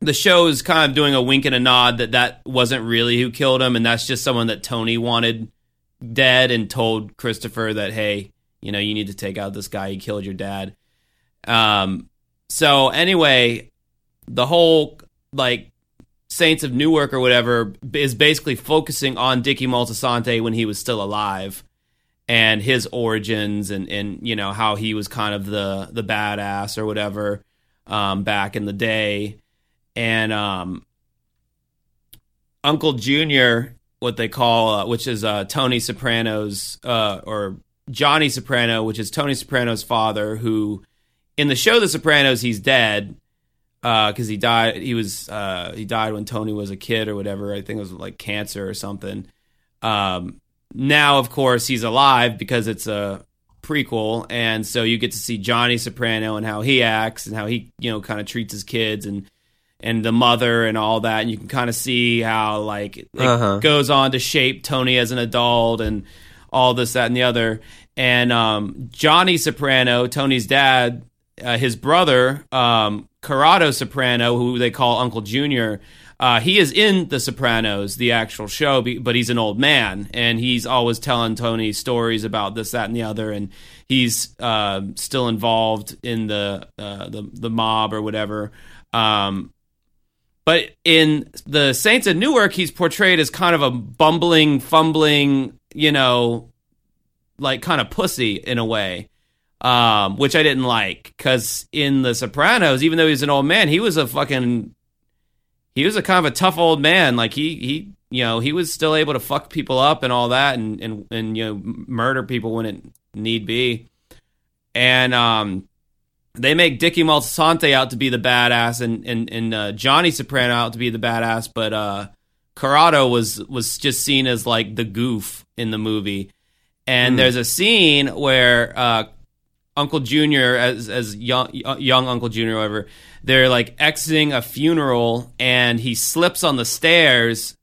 the show is kind of doing a wink and a nod that that wasn't really who killed him, and that's just someone that Tony wanted dead and told Christopher that, hey, you know, you need to take out this guy. He killed your dad. Um. So anyway, the whole like Saints of Newark or whatever is basically focusing on Dickie Moltisanti when he was still alive and his origins and, and you know, how he was kind of the, the badass or whatever um, back in the day. And um, Uncle Junior, what they call, uh, which is uh, Tony Soprano's, uh, or Johnny Soprano, which is Tony Soprano's father, who in the show The Sopranos, he's dead. Because uh, he died, he was uh, he died when Tony was a kid or whatever. I think it was like cancer or something. Um, now, of course, he's alive because it's a prequel, and so you get to see Johnny Soprano and how he acts and how he, you know, kind of treats his kids and and the mother and all that. And you can kind of see how like it uh-huh. goes on to shape Tony as an adult and all this, that, and the other. And um, Johnny Soprano, Tony's dad, uh, his brother. Um, Corrado Soprano, who they call Uncle Junior, uh, he is in The Sopranos, the actual show, but he's an old man, and he's always telling Tony stories about this, that, and the other, and he's uh, still involved in the, uh, the the mob or whatever. Um, but in The Saints of Newark, he's portrayed as kind of a bumbling, fumbling, you know, like kind of pussy in a way. Um, which I didn't like, because in The Sopranos, even though he was an old man, he was a fucking, he was a kind of a tough old man. Like he, he, you know, he was still able to fuck people up and all that, and and, and you know, murder people when it need be. And um, they make Dickie Moltisanti out to be the badass, and and and uh, Johnny Soprano out to be the badass, but uh, Corrado was was just seen as like the goof in the movie. And mm. there's a scene where uh. Uncle Junior, as as young young Uncle Junior, however, they're like exiting a funeral, and he slips on the stairs,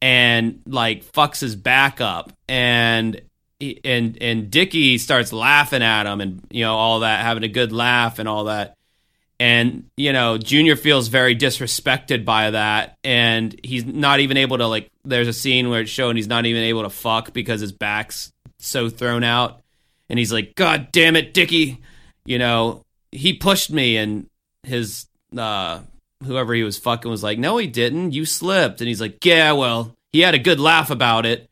and like fucks his back up, and he, and and Dickie starts laughing at him, and you know all that, having a good laugh and all that, and you know Junior feels very disrespected by that, and he's not even able to like. There's a scene where it's shown he's not even able to fuck because his back's so thrown out. And he's like, "God damn it, Dickie! You know he pushed me." And his uh, whoever he was fucking was like, "No, he didn't. You slipped." And he's like, "Yeah, well, he had a good laugh about it."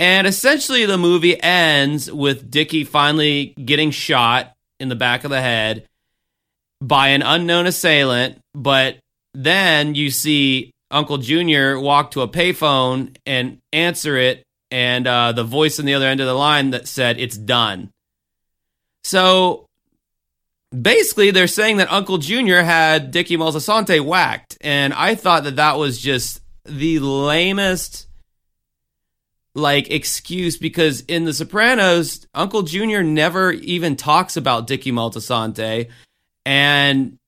And essentially, the movie ends with Dickie finally getting shot in the back of the head by an unknown assailant. But then you see Uncle Junior walk to a payphone and answer it. And uh, the voice on the other end of the line that said, "It's done." So basically, they're saying that Uncle Junior had Dickie Moltisanti whacked. And I thought that that was just the lamest, like, excuse, because in The Sopranos, Uncle Junior never even talks about Dickie Moltisanti. And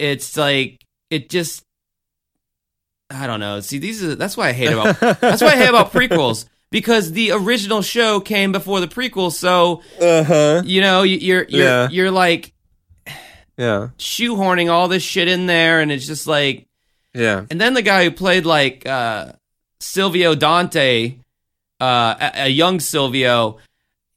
it's like, it just, I don't know. See, these are, that's why I hate about, that's why I hate about prequels. Because the original show came before the prequel, so uh-huh. you know you're you're yeah. you're like, yeah, shoehorning all this shit in there, and it's just like, yeah. And then the guy who played like uh, Silvio Dante, uh, a, a young Silvio,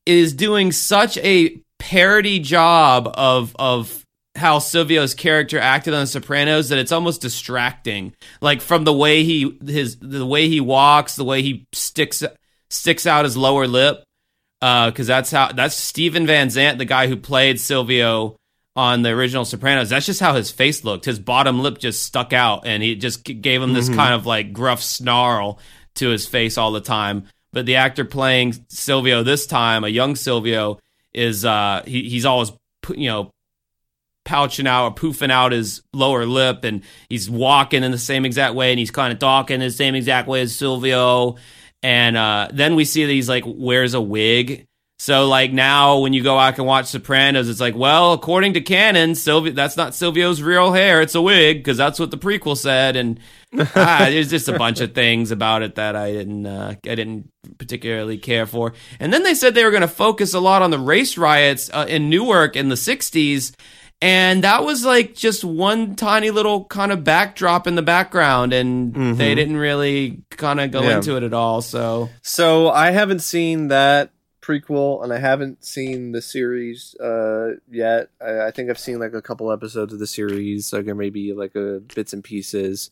is doing such a parody job of of how Silvio's character acted on The Sopranos that it's almost distracting. Like from the way he his the way he walks, the way he sticks. sticks out his lower lip, uh, because that's how that's Steven Van Zandt, the guy who played Silvio on the original Sopranos. That's just how his face looked. His bottom lip just stuck out, and he just gave him this mm-hmm. kind of like gruff snarl to his face all the time. But the actor playing Silvio this time, a young Silvio, is uh, he, he's always you know pouching out or poofing out his lower lip, and he's walking in the same exact way, and he's kind of talking the same exact way as Silvio. And uh, then we see that he's like wears a wig. So like now when you go out and watch Sopranos, it's like, well, according to canon, Sylvia, that's not Silvio's real hair. It's a wig because that's what the prequel said. And ah, there's just a bunch of things about it that I didn't uh, I didn't particularly care for. And then they said they were going to focus a lot on the race riots uh, in Newark in the sixties. And that was like just one tiny little kind of backdrop in the background, and mm-hmm. they didn't really kind of go yeah. into it at all. So, so I haven't seen that prequel, and I haven't seen the series uh, yet. I, I think I've seen like a couple episodes of the series, like or maybe like a bits and pieces.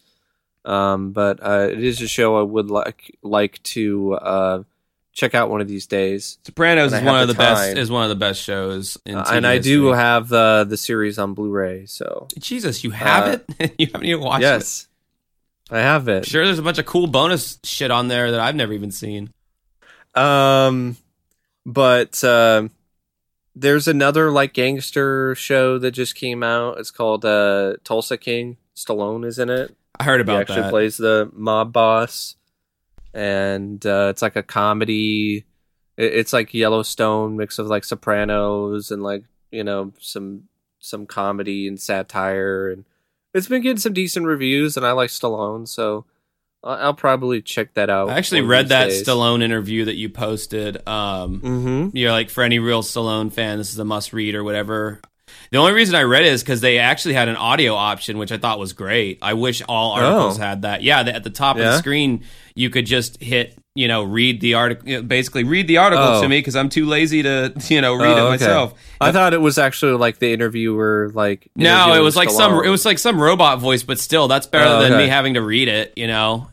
Um, but uh, it is a show I would like like to uh, check out one of these days. Sopranos is one of the best is one of the best shows in T V uh, and I history. do have the uh, the series on Blu-ray. So Jesus, you have uh, it? You haven't even watched yes, it? Yes, I have it. I'm sure, there's a bunch of cool bonus shit on there that I've never even seen. Um, but uh, there's another like gangster show that just came out. It's called uh, Tulsa King. Stallone is in it. I heard about that. He actually that. plays the mob boss, and uh, it's like a comedy. It, it's like Yellowstone mix of like Sopranos and like, you know, some some comedy and satire, and it's been getting some decent reviews. And I like Stallone, so I'll, I'll probably check that out. I actually read that days. Stallone interview that you posted. Um, mm-hmm. You're like, for any real Stallone fan, this is a must read or whatever. The only reason I read it is because they actually had an audio option, which I thought was great. I wish all articles oh. had that. Yeah, the, at the top yeah. of the screen, you could just hit, you know, read the article, you know, basically read the article oh. to me because I'm too lazy to, you know, read oh, it okay. myself. I if, thought it was actually like the interviewer, like no, it was like Stallone. some, it was like some robot voice, but still, that's better oh, okay. than me having to read it. You know,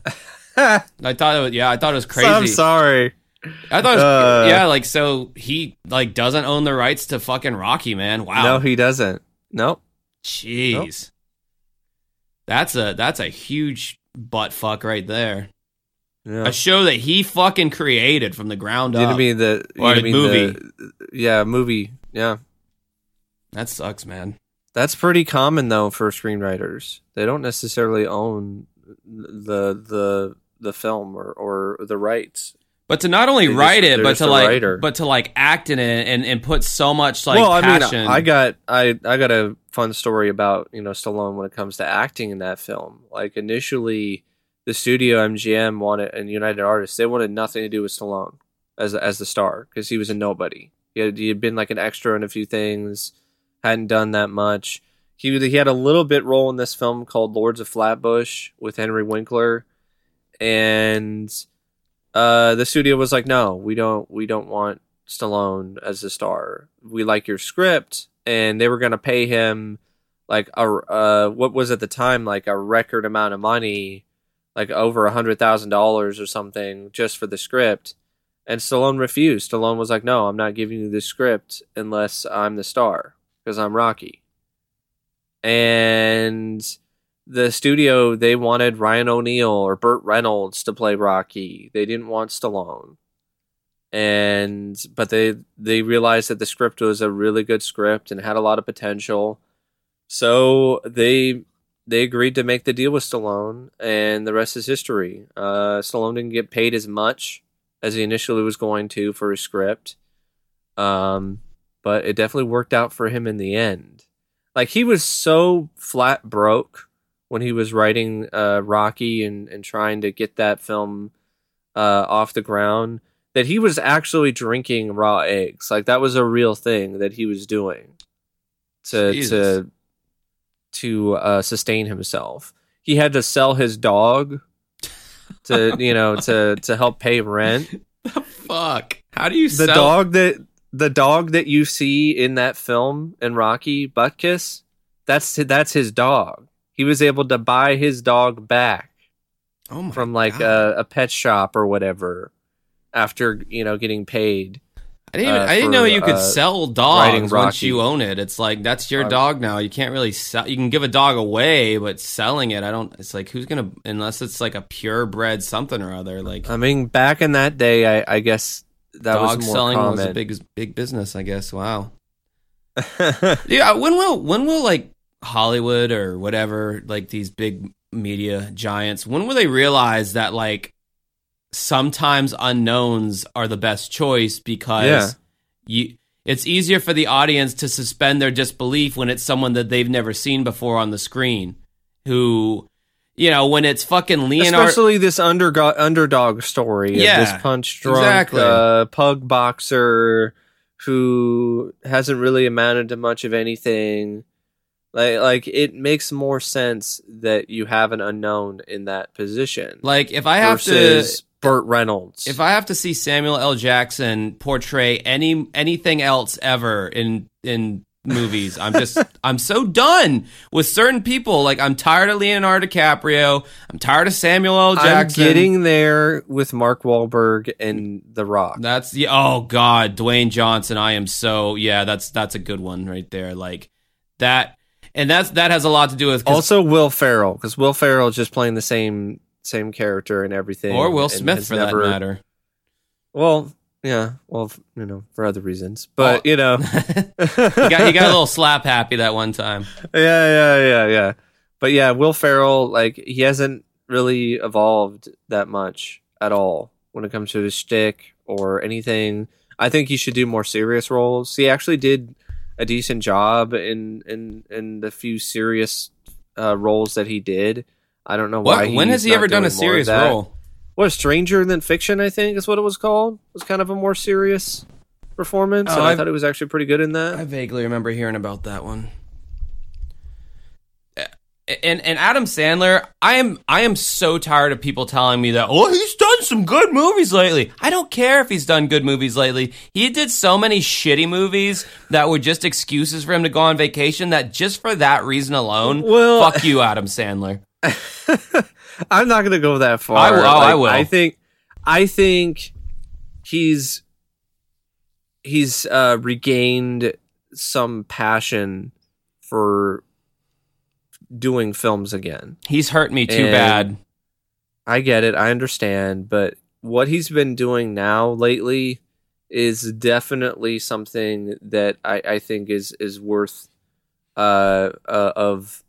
I thought it was, yeah, I thought it was crazy. So I'm sorry. I thought, it was, uh, yeah, like, so he, like, doesn't own the rights to fucking Rocky, man. Wow. No, he doesn't. Nope. Jeez. Nope. That's a, that's a huge butt fuck right there. Yeah. A show that he fucking created from the ground up. You mean the, or you mean movie. The, yeah, movie. Yeah. That sucks, man. That's pretty common, though, for screenwriters. They don't necessarily own the, the, the film or, or the rights. But to not only write it, but to like, but to like act in it and, and put so much like well, I passion. Mean, I got I, I got a fun story about, you know, Stallone when it comes to acting in that film. Like initially, the studio M G M wanted and United Artists, they wanted nothing to do with Stallone as as the star because he was a nobody. He had, he had been like an extra in a few things, hadn't done that much. He he had a little bit role in this film called Lords of Flatbush with Henry Winkler, and. Uh, the studio was like, no, we don't, we don't want Stallone as a star. We like your script, and they were going to pay him like a uh, what was at the time like a record amount of money, like over a hundred thousand dollars or something, just for the script. And Stallone refused. Stallone was like, no, I'm not giving you this script unless I'm the star because I'm Rocky. And the studio, they wanted Ryan O'Neal or Burt Reynolds to play Rocky. They didn't want Stallone. And but they they realized that the script was a really good script and had a lot of potential. So they they agreed to make the deal with Stallone, and the rest is history. Uh, Stallone didn't get paid as much as he initially was going to for his script. Um, but it definitely worked out for him in the end. Like, he was so flat broke when he was writing uh, Rocky and, and trying to get that film uh, off the ground, that he was actually drinking raw eggs. Like, that was a real thing that he was doing to Jesus. to to uh, sustain himself. He had to sell his dog to you know to, to help pay rent. The fuck? How do you the sell? dog that the dog that you see in that film in Rocky, Butkus? That's that's his dog. He was able to buy his dog back oh my from like a, a pet shop or whatever after, you know, getting paid. I didn't even, uh, I didn't for, know you could uh, sell dogs once you own it. It's like, that's your dog now. You can't really sell. You can give a dog away, but selling it, I don't, it's like, who's going to, unless it's like a purebred something or other. Like, I mean, back in that day, I, I guess that dog was more selling common. was a big, big business, I guess. Wow. Yeah. When will, when will like, Hollywood or whatever, like these big media giants, when will they realize that like sometimes unknowns are the best choice because yeah. you it's easier for the audience to suspend their disbelief when it's someone that they've never seen before on the screen, who, you know, when it's fucking Leonardo, especially this undergo- underdog story yeah, of this punch drunk exactly. uh, pug boxer who hasn't really amounted to much of anything. Like, like it makes more sense that you have an unknown in that position. Like, if I have to, Burt Reynolds. If I have to see Samuel L. Jackson portray any anything else ever in in movies. I'm just, I'm so done with certain people. Like, I'm tired of Leonardo DiCaprio. I'm tired of Samuel L. Jackson. I'm getting there with Mark Wahlberg and The Rock. That's the, oh God, Dwayne Johnson. I am so, yeah, that's, that's a good one right there. Like that. And that's, that has a lot to do with also Will Ferrell. Cause Will Ferrell is just playing the same, same character and everything. Or Will Smith for never, that matter. Well, yeah, well, you know, for other reasons, but oh. you know, you got you got a little slap happy that one time. Yeah, yeah, yeah, yeah. But yeah, Will Ferrell, like, he hasn't really evolved that much at all when it comes to his shtick or anything. I think he should do more serious roles. He actually did a decent job in in in the few serious uh, roles that he did. I don't know what? why. He's when has he ever done a serious role? What, Stranger Than Fiction, I think, is what it was called. It was kind of a more serious performance, oh, and I, I thought it was actually pretty good in that. I vaguely remember hearing about that one. And and Adam Sandler, I am I am so tired of people telling me that, oh, he's done some good movies lately. I don't care if he's done good movies lately. He did so many shitty movies that were just excuses for him to go on vacation that just for that reason alone, well, fuck you, Adam Sandler. I'm not going to go that far. I will, like, I will. I think, I think he's he's uh, regained some passion for doing films again. He's hurt me too and bad. I get it. I understand. But what he's been doing now lately is definitely something that I, I think is is worth uh, uh, of.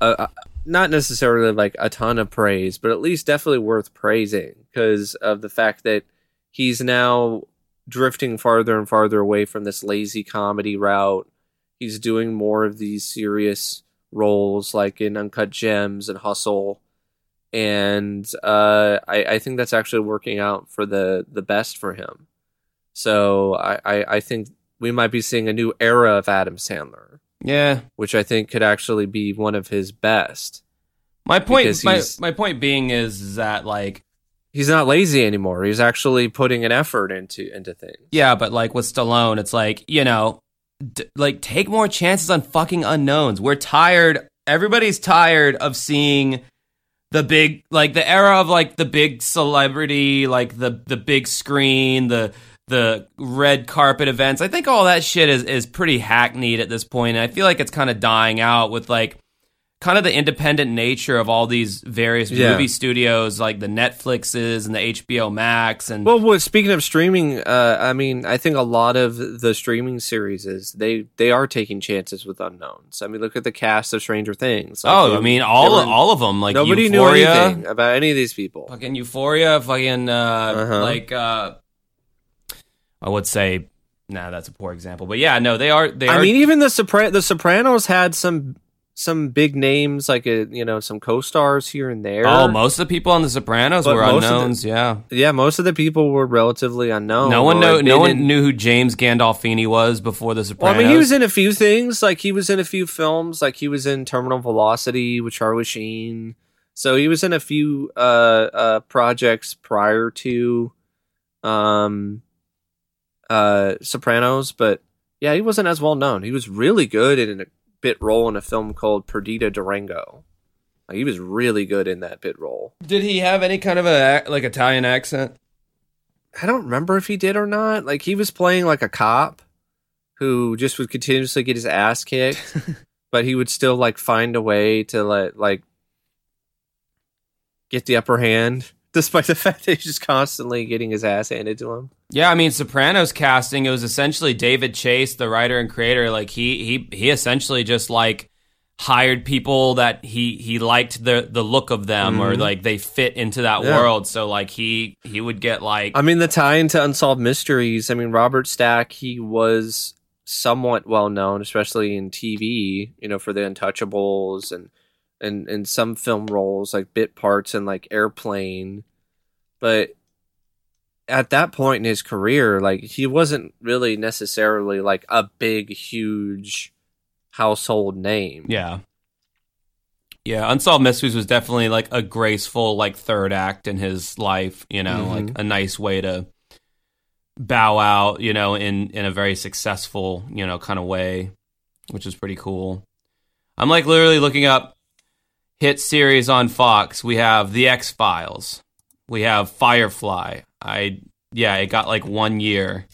Uh, not necessarily like a ton of praise, but at least definitely worth praising because of the fact that he's now drifting farther and farther away from this lazy comedy route. He's doing more of these serious roles like in Uncut Gems and Hustle. And uh, I, I think that's actually working out for the, the best for him. So I, I, I think we might be seeing a new era of Adam Sandler. Yeah, which I think could actually be one of his best. My point, my, my point being is that, like, he's not lazy anymore. He's actually putting an effort into into things. Yeah, but like with Stallone, it's like, you know, d- like take more chances on fucking unknowns. We're tired. Everybody's tired of seeing the big, like the era of like the big celebrity, like the the big screen, the. the red carpet events. I think all that shit is, is pretty hackneyed at this point. And I feel like it's kind of dying out with like kind of the independent nature of all these various yeah. movie studios, like the Netflixes and the H B O Max. And well, well speaking of streaming, uh, I mean, I think a lot of the streaming series is they, they are taking chances with unknowns. I mean, look at the cast of Stranger Things. Like, oh, I mean, all were, all of them. Like nobody Euphoria, knew anything about any of these people. Fucking Euphoria, fucking uh, uh-huh. like. Uh, I would say, nah, that's a poor example. But yeah, no, they are. They I are... mean, even the Sopran- the Sopranos had some some big names, like a, you know, some co-stars here and there. Oh, most of the people on the Sopranos but were unknowns. The, yeah, yeah, most of the people were relatively unknown. No one know, like, no one knew who James Gandolfini was before the Sopranos. Well, I mean, he was in a few things. Like he was in a few films. Like he was in Terminal Velocity with Charlie Sheen. So he was in a few uh, uh, projects prior to. Um, Uh, Sopranos, but yeah, he wasn't as well known. He was really good in a bit role in a film called Perdita Durango. Like, he was really good in that bit role. Did he have any kind of a like Italian accent? I don't remember if he did or not. Like he was playing like a cop who just would continuously get his ass kicked, but he would still like find a way to let like get the upper hand. Despite the fact that he's just constantly getting his ass handed to him. Yeah, I mean, Sopranos casting, it was essentially David Chase, the writer and creator. Like he he he essentially just like hired people that he he liked the the look of them mm-hmm. or like they fit into that yeah. world. So like he he would get like. I mean, the tie into Unsolved Mysteries. I mean, Robert Stack, he was somewhat well known, especially in T V. You know, for The Untouchables and. And, and some film roles, like bit parts and like Airplane. But at that point in his career, like he wasn't really necessarily like a big, huge household name. Yeah. Yeah. Unsolved Mysteries was definitely like a graceful, like third act in his life, you know, mm-hmm. like a nice way to bow out, you know, in, in a very successful, you know, kind of way. which was pretty cool. I'm like literally looking up hit series on Fox. We have The X-Files. We have Firefly. I yeah, it got like one year.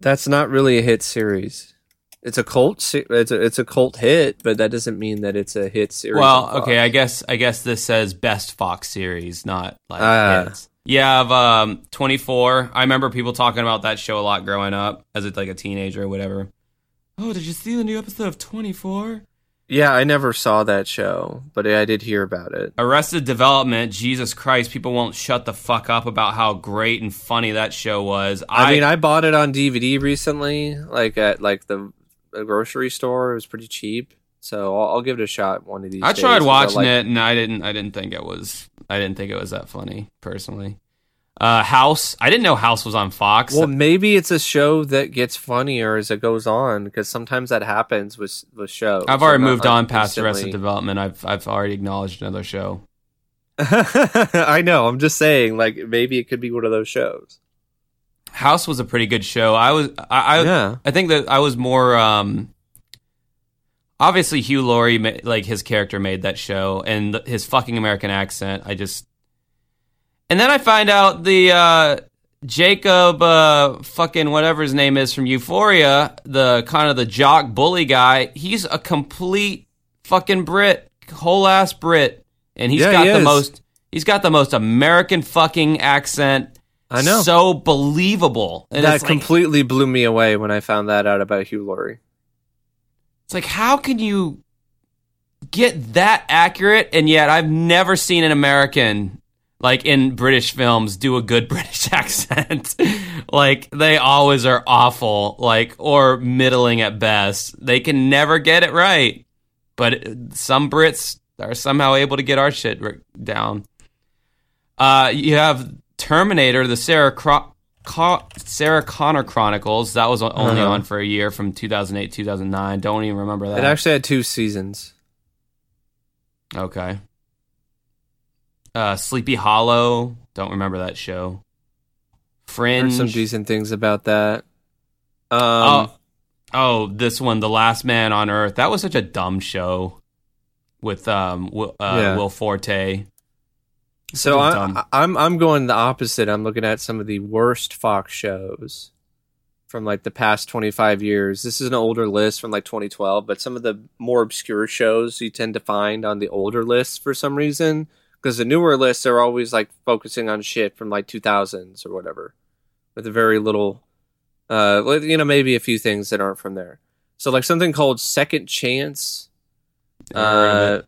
That's not really a hit series. It's a cult. Se- it's a it's a cult hit, but that doesn't mean that it's a hit series. Well, okay, I guess I guess this says best Fox series, not like uh. hits. Yeah, of um, twenty-four. I remember people talking about that show a lot growing up, as it's like a teenager or whatever. Oh, did you see the new episode of twenty-four? Yeah, I never saw that show, but I did hear about it. Arrested Development. Jesus Christ, people won't shut the fuck up about how great and funny that show was. I, I mean, I bought it on D V D recently, like at like the a grocery store. It was pretty cheap, so I'll, I'll give it a shot one of these. I days tried watching I like- it, and I didn't. I didn't think it was. I didn't think it was that funny, personally. Uh, House. I didn't know House was on Fox. Well, maybe it's a show that gets funnier as it goes on, because sometimes that happens with with shows. I've already so moved on past the Arrested Development. I've I've already acknowledged another show. I know. I'm just saying, like maybe it could be one of those shows. House was a pretty good show. I was. I. I, yeah. I think that I was more. Um, Obviously, Hugh Laurie, like his character, made that show, and his fucking American accent. I just, and then I find out the uh, Jacob, uh, fucking whatever his name is from Euphoria, the kind of the jock bully guy. He's a complete fucking Brit, whole ass Brit, and he's yeah, got he the is. most. He's got the most American fucking accent. I know, so believable. And that completely like, blew me away when I found that out about Hugh Laurie. It's like, how can you get that accurate? And yet I've never seen an American, like in British films, do a good British accent. Like, they always are awful, like, or middling at best. They can never get it right. But some Brits are somehow able to get our shit down. Uh, you have Terminator, the Sarah Cro- Co- Sarah Connor Chronicles. That was only uh-huh. on for a year, from two thousand eight to two thousand nine. Don't even remember that. It actually had two seasons. Okay. Uh, Sleepy Hollow. Don't remember that show. Fringe. Heard some decent things about that. Um, oh, oh, this one, The Last Man on Earth. That was such a dumb show with um, Will, uh, yeah. Will Forte. So I, I'm I'm going the opposite. I'm looking at some of the worst Fox shows from like the past twenty-five years. This is an older list from like twenty twelve, but some of the more obscure shows you tend to find on the older lists for some reason, because the newer lists are always like focusing on shit from like two thousands or whatever, with a very little, uh, you know, maybe a few things that aren't from there. So like something called Second Chance. Uh,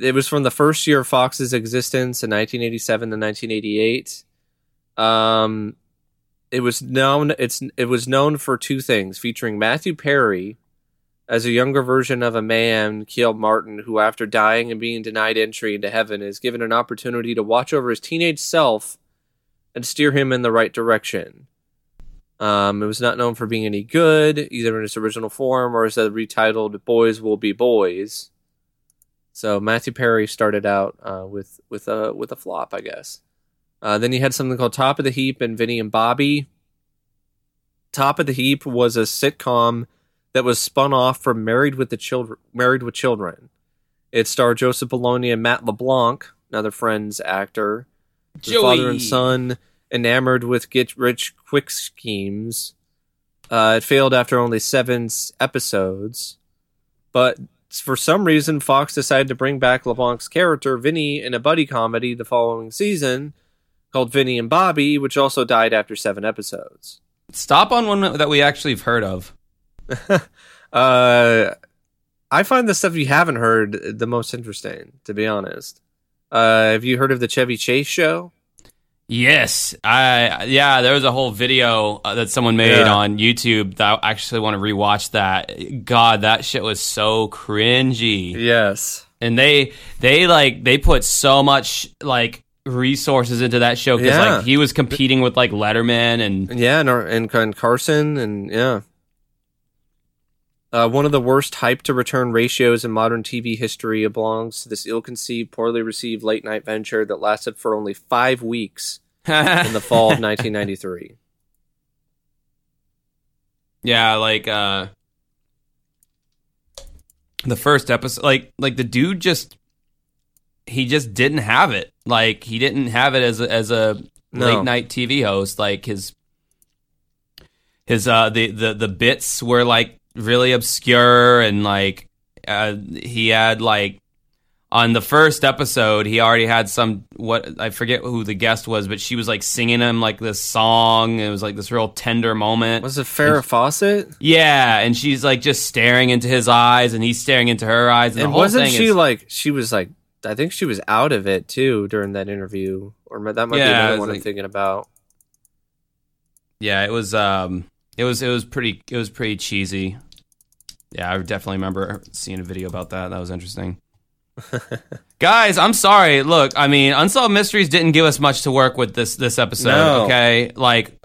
It was from the first year of Fox's existence in nineteen eighty-seven to nineteen eighty-eight. Um, it was known it's it was known for two things, featuring Matthew Perry as a younger version of a man, Kiel Martin, who after dying and being denied entry into heaven is given an opportunity to watch over his teenage self and steer him in the right direction. Um, it was not known for being any good, either in its original form or as the retitled Boys Will Be Boys. So Matthew Perry started out uh, with with a with a flop, I guess. Uh, then you had something called Top of the Heap and Vinny and Bobby. Top of the Heap was a sitcom that was spun off from Married with the Children. Married with Children. It starred Joseph Bologna and Matt LeBlanc, another Friends actor. Joey. Father and son enamored with get-rich-quick schemes. Uh, it failed after only seven episodes, but for some reason, Fox decided to bring back LeBlanc's character, Vinny, in a buddy comedy the following season called Vinny and Bobby, which also died after seven episodes. Stop on one that we actually have heard of. uh, I find the stuff you haven't heard the most interesting, to be honest. Uh, have you heard of the Chevy Chase show? Yes. I yeah, there was a whole video uh, that someone made yeah. on YouTube that I actually want to rewatch that. God, that shit was so cringy. Yes. And they they like they put so much like resources into that show, because yeah. like he was competing with like Letterman and yeah, and and, and Carson and yeah. Uh, one of the worst hype-to-return ratios in modern T V history belongs to this ill-conceived, poorly received late-night venture that lasted for only five weeks in the fall of nineteen ninety-three. Yeah, like, uh, the first episode, like like the dude just he just didn't have it. Like he didn't have it as a, as a no. late night T V host. Like his his uh the the, the bits were like really obscure, and like uh, he had like. On the first episode, he already had some, what, I forget who the guest was, but she was like singing him like this song. It was like this real tender moment. Was it Farrah and, Fawcett? Yeah, and she's like just staring into his eyes, and he's staring into her eyes. And, and the whole wasn't thing she is, like, she was like, I think she was out of it too during that interview. Or that might yeah, be another one like, I'm thinking about. Yeah, it was, um, it was, it was pretty, it was pretty cheesy. Yeah, I definitely remember seeing a video about that. That was interesting. Guys, I'm sorry. Look, I mean, Unsolved Mysteries didn't give us much to work with this this episode. No. Okay, like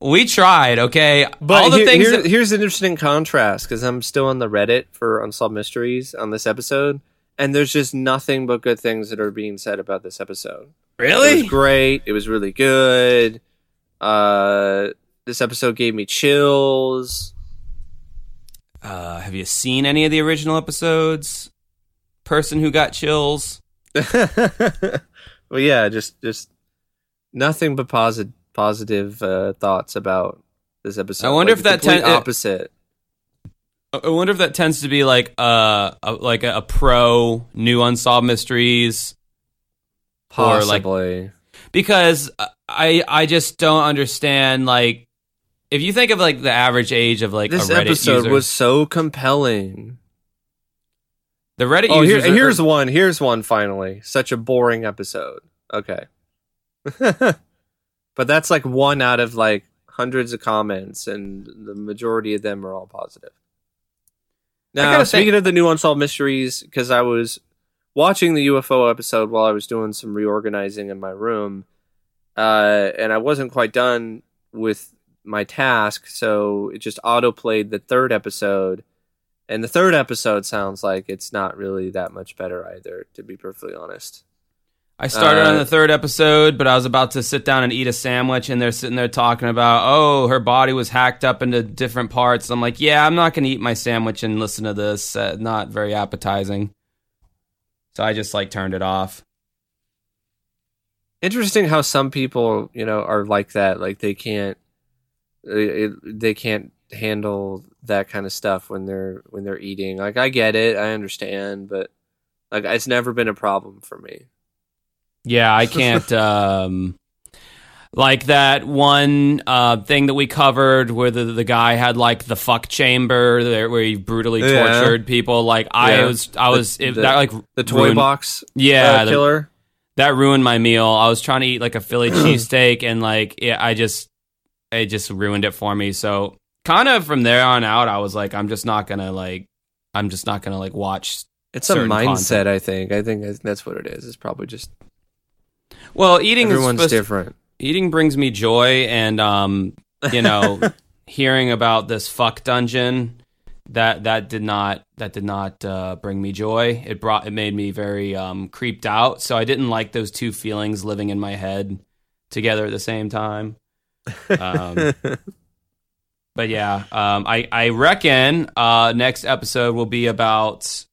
we tried. Okay, but all the here, things. Here, that- here's an interesting contrast, because I'm still on the Reddit for Unsolved Mysteries on this episode, and there's just nothing but good things that are being said about this episode. Really, it was great. It was really good. Uh, this episode gave me chills. Uh, have you seen any of the original episodes? Person who got chills. Well, yeah, just just nothing but positive positive uh, thoughts about this episode. I wonder like if that ten- opposite. It, I wonder if that tends to be like uh a, like a, a pro new Unsolved Mysteries, possibly, like, because I I just don't understand. Like, if you think of like the average age of like this a Reddit episode user, was so compelling. The Reddit oh, users. Here, are, here's one. Here's one. Finally, such a boring episode. Okay, but that's like one out of like hundreds of comments, and the majority of them are all positive. Now, speaking think- of the new Unsolved Mysteries, because I was watching the U F O episode while I was doing some reorganizing in my room, uh, and I wasn't quite done with my task, so it just autoplayed the third episode. And the third episode sounds like it's not really that much better either, to be perfectly honest. I started uh, on the third episode, but I was about to sit down and eat a sandwich, and they're sitting there talking about, oh, her body was hacked up into different parts. I'm like, yeah, I'm not going to eat my sandwich and listen to this. Uh, not very appetizing. So I just, like, turned it off. Interesting how some people, you know, are like that. Like, they can't... They, they can't... handle that kind of stuff when they're when they're eating. Like, I get it, I understand, but like, it's never been a problem for me. Yeah, I can't. um like that one uh thing that we covered where the, the guy had like the fuck chamber there where he brutally yeah. tortured people. Like yeah. I was I was the, it, the, that like the toy ruined, box yeah uh, the, killer that ruined my meal. I was trying to eat like a Philly cheesesteak, and like it, I just it just ruined it for me. So kind of from there on out, I was like, I'm just not gonna like, I'm just not gonna like watch. It's a mindset, content. I think. I think that's what it is. It's probably just. Well, eating everyone's is different. To, eating brings me joy, and um, you know, hearing about this fuck dungeon that that did not that did not uh, bring me joy. It brought it made me very um creeped out. So I didn't like those two feelings living in my head together at the same time. Um, But yeah, um, I, I reckon uh, next episode will be about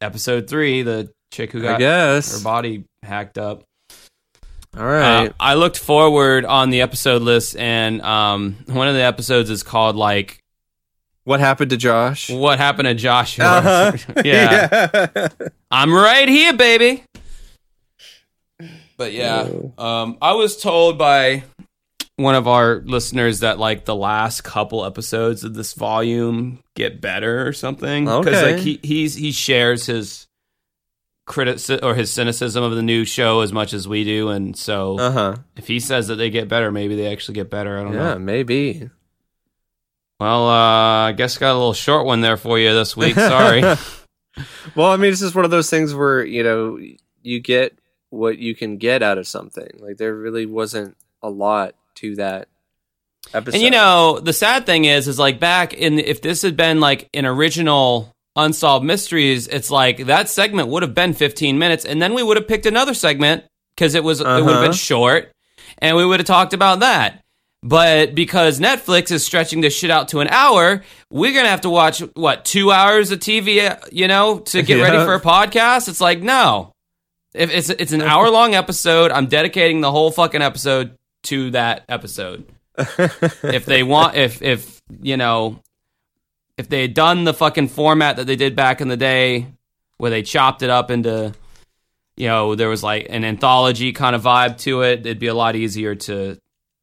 episode three, the chick who got her body hacked up. All right. Uh, I looked forward on the episode list, and um, one of the episodes is called, like... What Happened to Josh? What Happened to Joshua? Uh-huh. yeah. yeah. I'm right here, baby. But yeah, um, I was told by... one of our listeners that like the last couple episodes of this volume get better or something. Okay. Cause like he, he's, he shares his criticism or his cynicism of the new show as much as we do. And so uh-huh. if he says that they get better, maybe they actually get better. I don't yeah, know. Yeah, maybe. Well, uh, I guess I got a little short one there for you this week. Sorry. Well, I mean, it's just one of those things where, you know, you get what you can get out of something. Like there really wasn't a lot to that episode. And you know, the sad thing is is like back in if this had been like an original Unsolved Mysteries, it's like that segment would have been fifteen minutes, and then we would have picked another segment because it was uh-huh. it would have been short, and we would have talked about that. But because Netflix is stretching this shit out to an hour, we're going to have to watch, what, two hours of T V, you know, to get yeah. ready for a podcast? It's like, no. If it's it's an hour-long episode. I'm dedicating the whole fucking episode to that episode. If they want, if, if you know, if they had done the fucking format that they did back in the day where they chopped it up into, you know, there was like an anthology kind of vibe to it, it'd be a lot easier to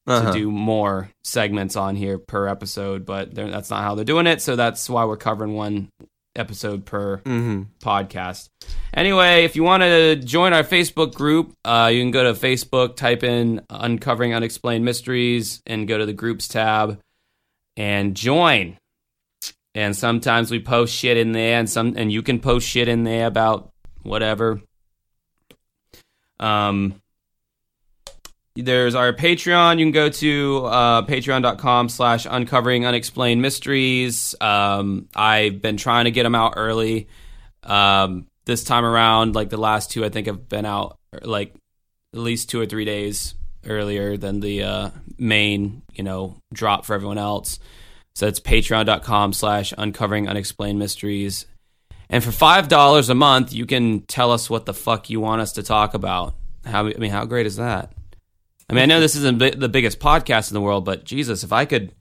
uh-huh. to do more segments on here per episode, but that's not how they're doing it, so that's why we're covering one episode per mm-hmm. podcast. Anyway, if you want to join our Facebook group, uh, you can go to Facebook, type in Uncovering Unexplained Mysteries, and go to the Groups tab and join. And sometimes we post shit in there, and some and you can post shit in there about whatever. Um, there's our Patreon. You can go to uh, patreon.com slash Uncovering Unexplained Mysteries. Um, I've been trying to get them out early. Um, this time around, like the last two, I think have been out like at least two or three days earlier than the uh, main, you know, drop for everyone else. So it's patreon.com slash uncovering unexplained mysteries. And for five dollars a month, you can tell us what the fuck you want us to talk about. How I mean, how great is that? I mean, I know this isn't the biggest podcast in the world, but Jesus, if I could,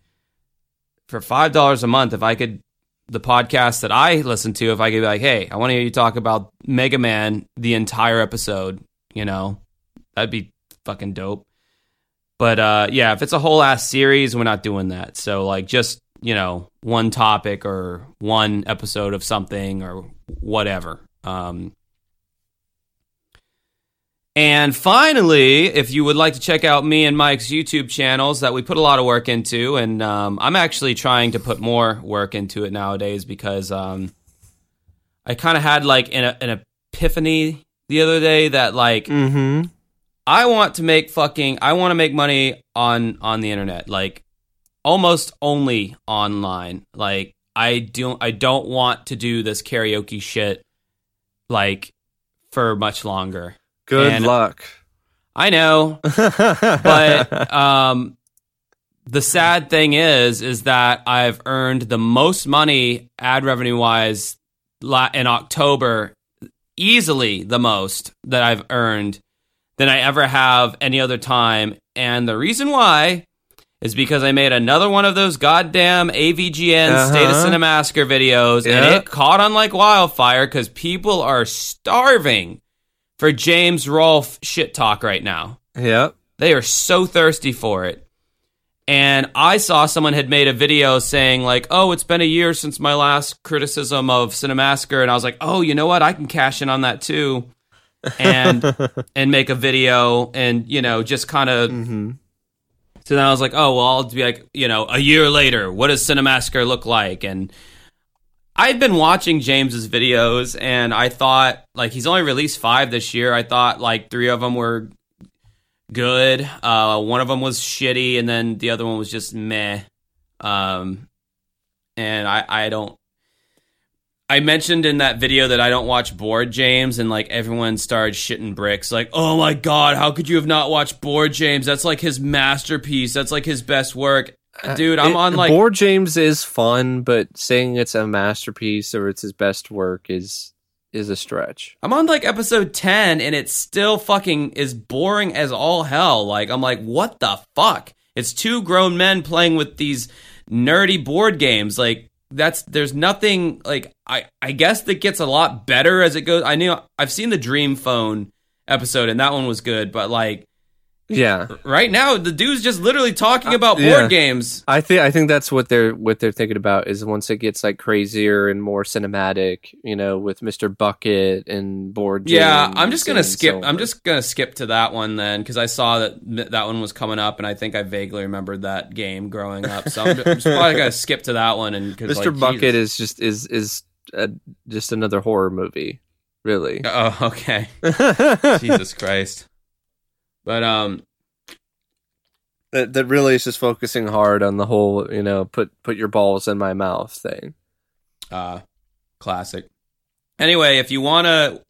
for five dollars a month, if I could, the podcast that I listen to, if I could be like, hey, I want to hear you talk about Mega Man the entire episode, you know, that'd be fucking dope. But uh, yeah, if it's a whole ass series, we're not doing that. So like just, you know, one topic or one episode of something or whatever. Um, and finally, if you would like to check out me and Mike's YouTube channels that we put a lot of work into, and um, I'm actually trying to put more work into it nowadays because um, I kind of had like an, an epiphany the other day that like... Mm-hmm. I want to make fucking, I want to make money on, on the internet, like almost only online. Like I don't, I don't want to do this karaoke shit like for much longer. Good and luck. I know, but um, the sad thing is, is that I've earned the most money ad revenue wise in October, easily the most that I've earned than I ever have any other time. And the reason why is because I made another one of those goddamn A V G N uh-huh. State of Cinemassacre videos, yep. and it caught on like wildfire because people are starving for James Rolfe shit talk right now. Yep. They are so thirsty for it. And I saw someone had made a video saying like, oh, it's been a year since my last criticism of Cinemassacre, and I was like, oh, you know what? I can cash in on that too. and and make a video and, you know, just kind of... Mm-hmm. So then I was like, oh, well, I'll be like, you know, a year later, what does Cinemassacre look like? And I'd been watching James's videos, and I thought, like, he's only released five this year. I thought, like, three of them were good. Uh, one of them was shitty, and then the other one was just meh. Um, and I, I don't... I mentioned in that video that I don't watch Bored James, and like everyone started shitting bricks. Like, oh my God, how could you have not watched Bored James? That's like his masterpiece. That's like his best work. Dude, I'm it, on like... Bored James is fun, but saying it's a masterpiece or it's his best work is is a stretch. I'm on like episode ten, and it's still fucking is boring as all hell. Like, I'm like, what the fuck? It's two grown men playing with these nerdy board games. Like, That's there's nothing like I, I guess that gets a lot better as it goes. I knew I've seen the Dream Phone episode, and that one was good, but like, yeah, right now the dude's just literally talking about board yeah. games. I think I think that's what they're what they're thinking about is once it gets like crazier and more cinematic, you know, with Mister Bucket and Board Games. Yeah, I'm just gonna skip. So I'm just gonna skip to that one then because I saw that that one was coming up, and I think I vaguely remembered that game growing up. So I'm just, I'm just probably gonna skip to that one. And cause Mister Like, Bucket Jesus. is just is is uh, just another horror movie, really. Oh, okay. Jesus Christ. But um, that that really is just focusing hard on the whole, you know, put put your balls in my mouth thing. Uh, classic. Anyway, if you want to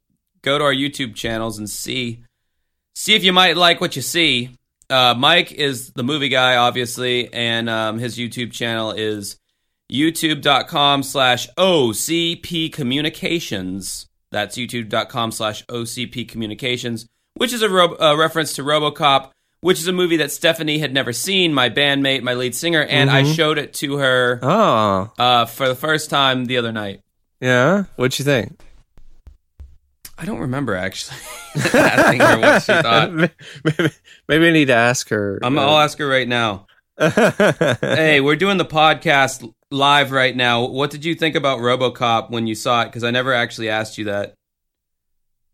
go to our YouTube channels and see see if you might like what you see, uh, Mike is the movie guy, obviously, and um, his YouTube channel is youtube dot com slash O C P Communications. That's youtube dot com slash O C P Communications, which is a, ro- a reference to RoboCop, which is a movie that Stephanie had never seen, my bandmate, my lead singer, and mm-hmm. I showed it to her oh. uh, for the first time the other night. Yeah? What'd you think? I don't remember, actually. Asking her what she thought. Maybe, maybe I need to ask her. I'm, I'll ask her right now. Hey, we're doing the podcast live right now. What did you think about RoboCop when you saw it? Because I never actually asked you that.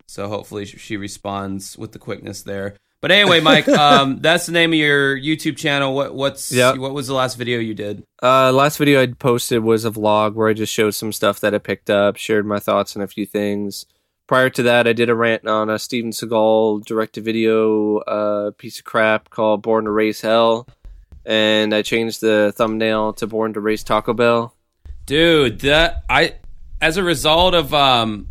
So hopefully she responds with the quickness there. But anyway, Mike, um, that's the name of your YouTube channel. What what's yep. what was the last video you did? Uh, last video I posted was a vlog where I just showed some stuff that I picked up, shared my thoughts on a few things. Prior to that, I did a rant on a Steven Seagal direct-to-video uh, piece of crap called Born to Raise Hell, and I changed the thumbnail to Born to Raise Taco Bell. Dude, that I as a result of um,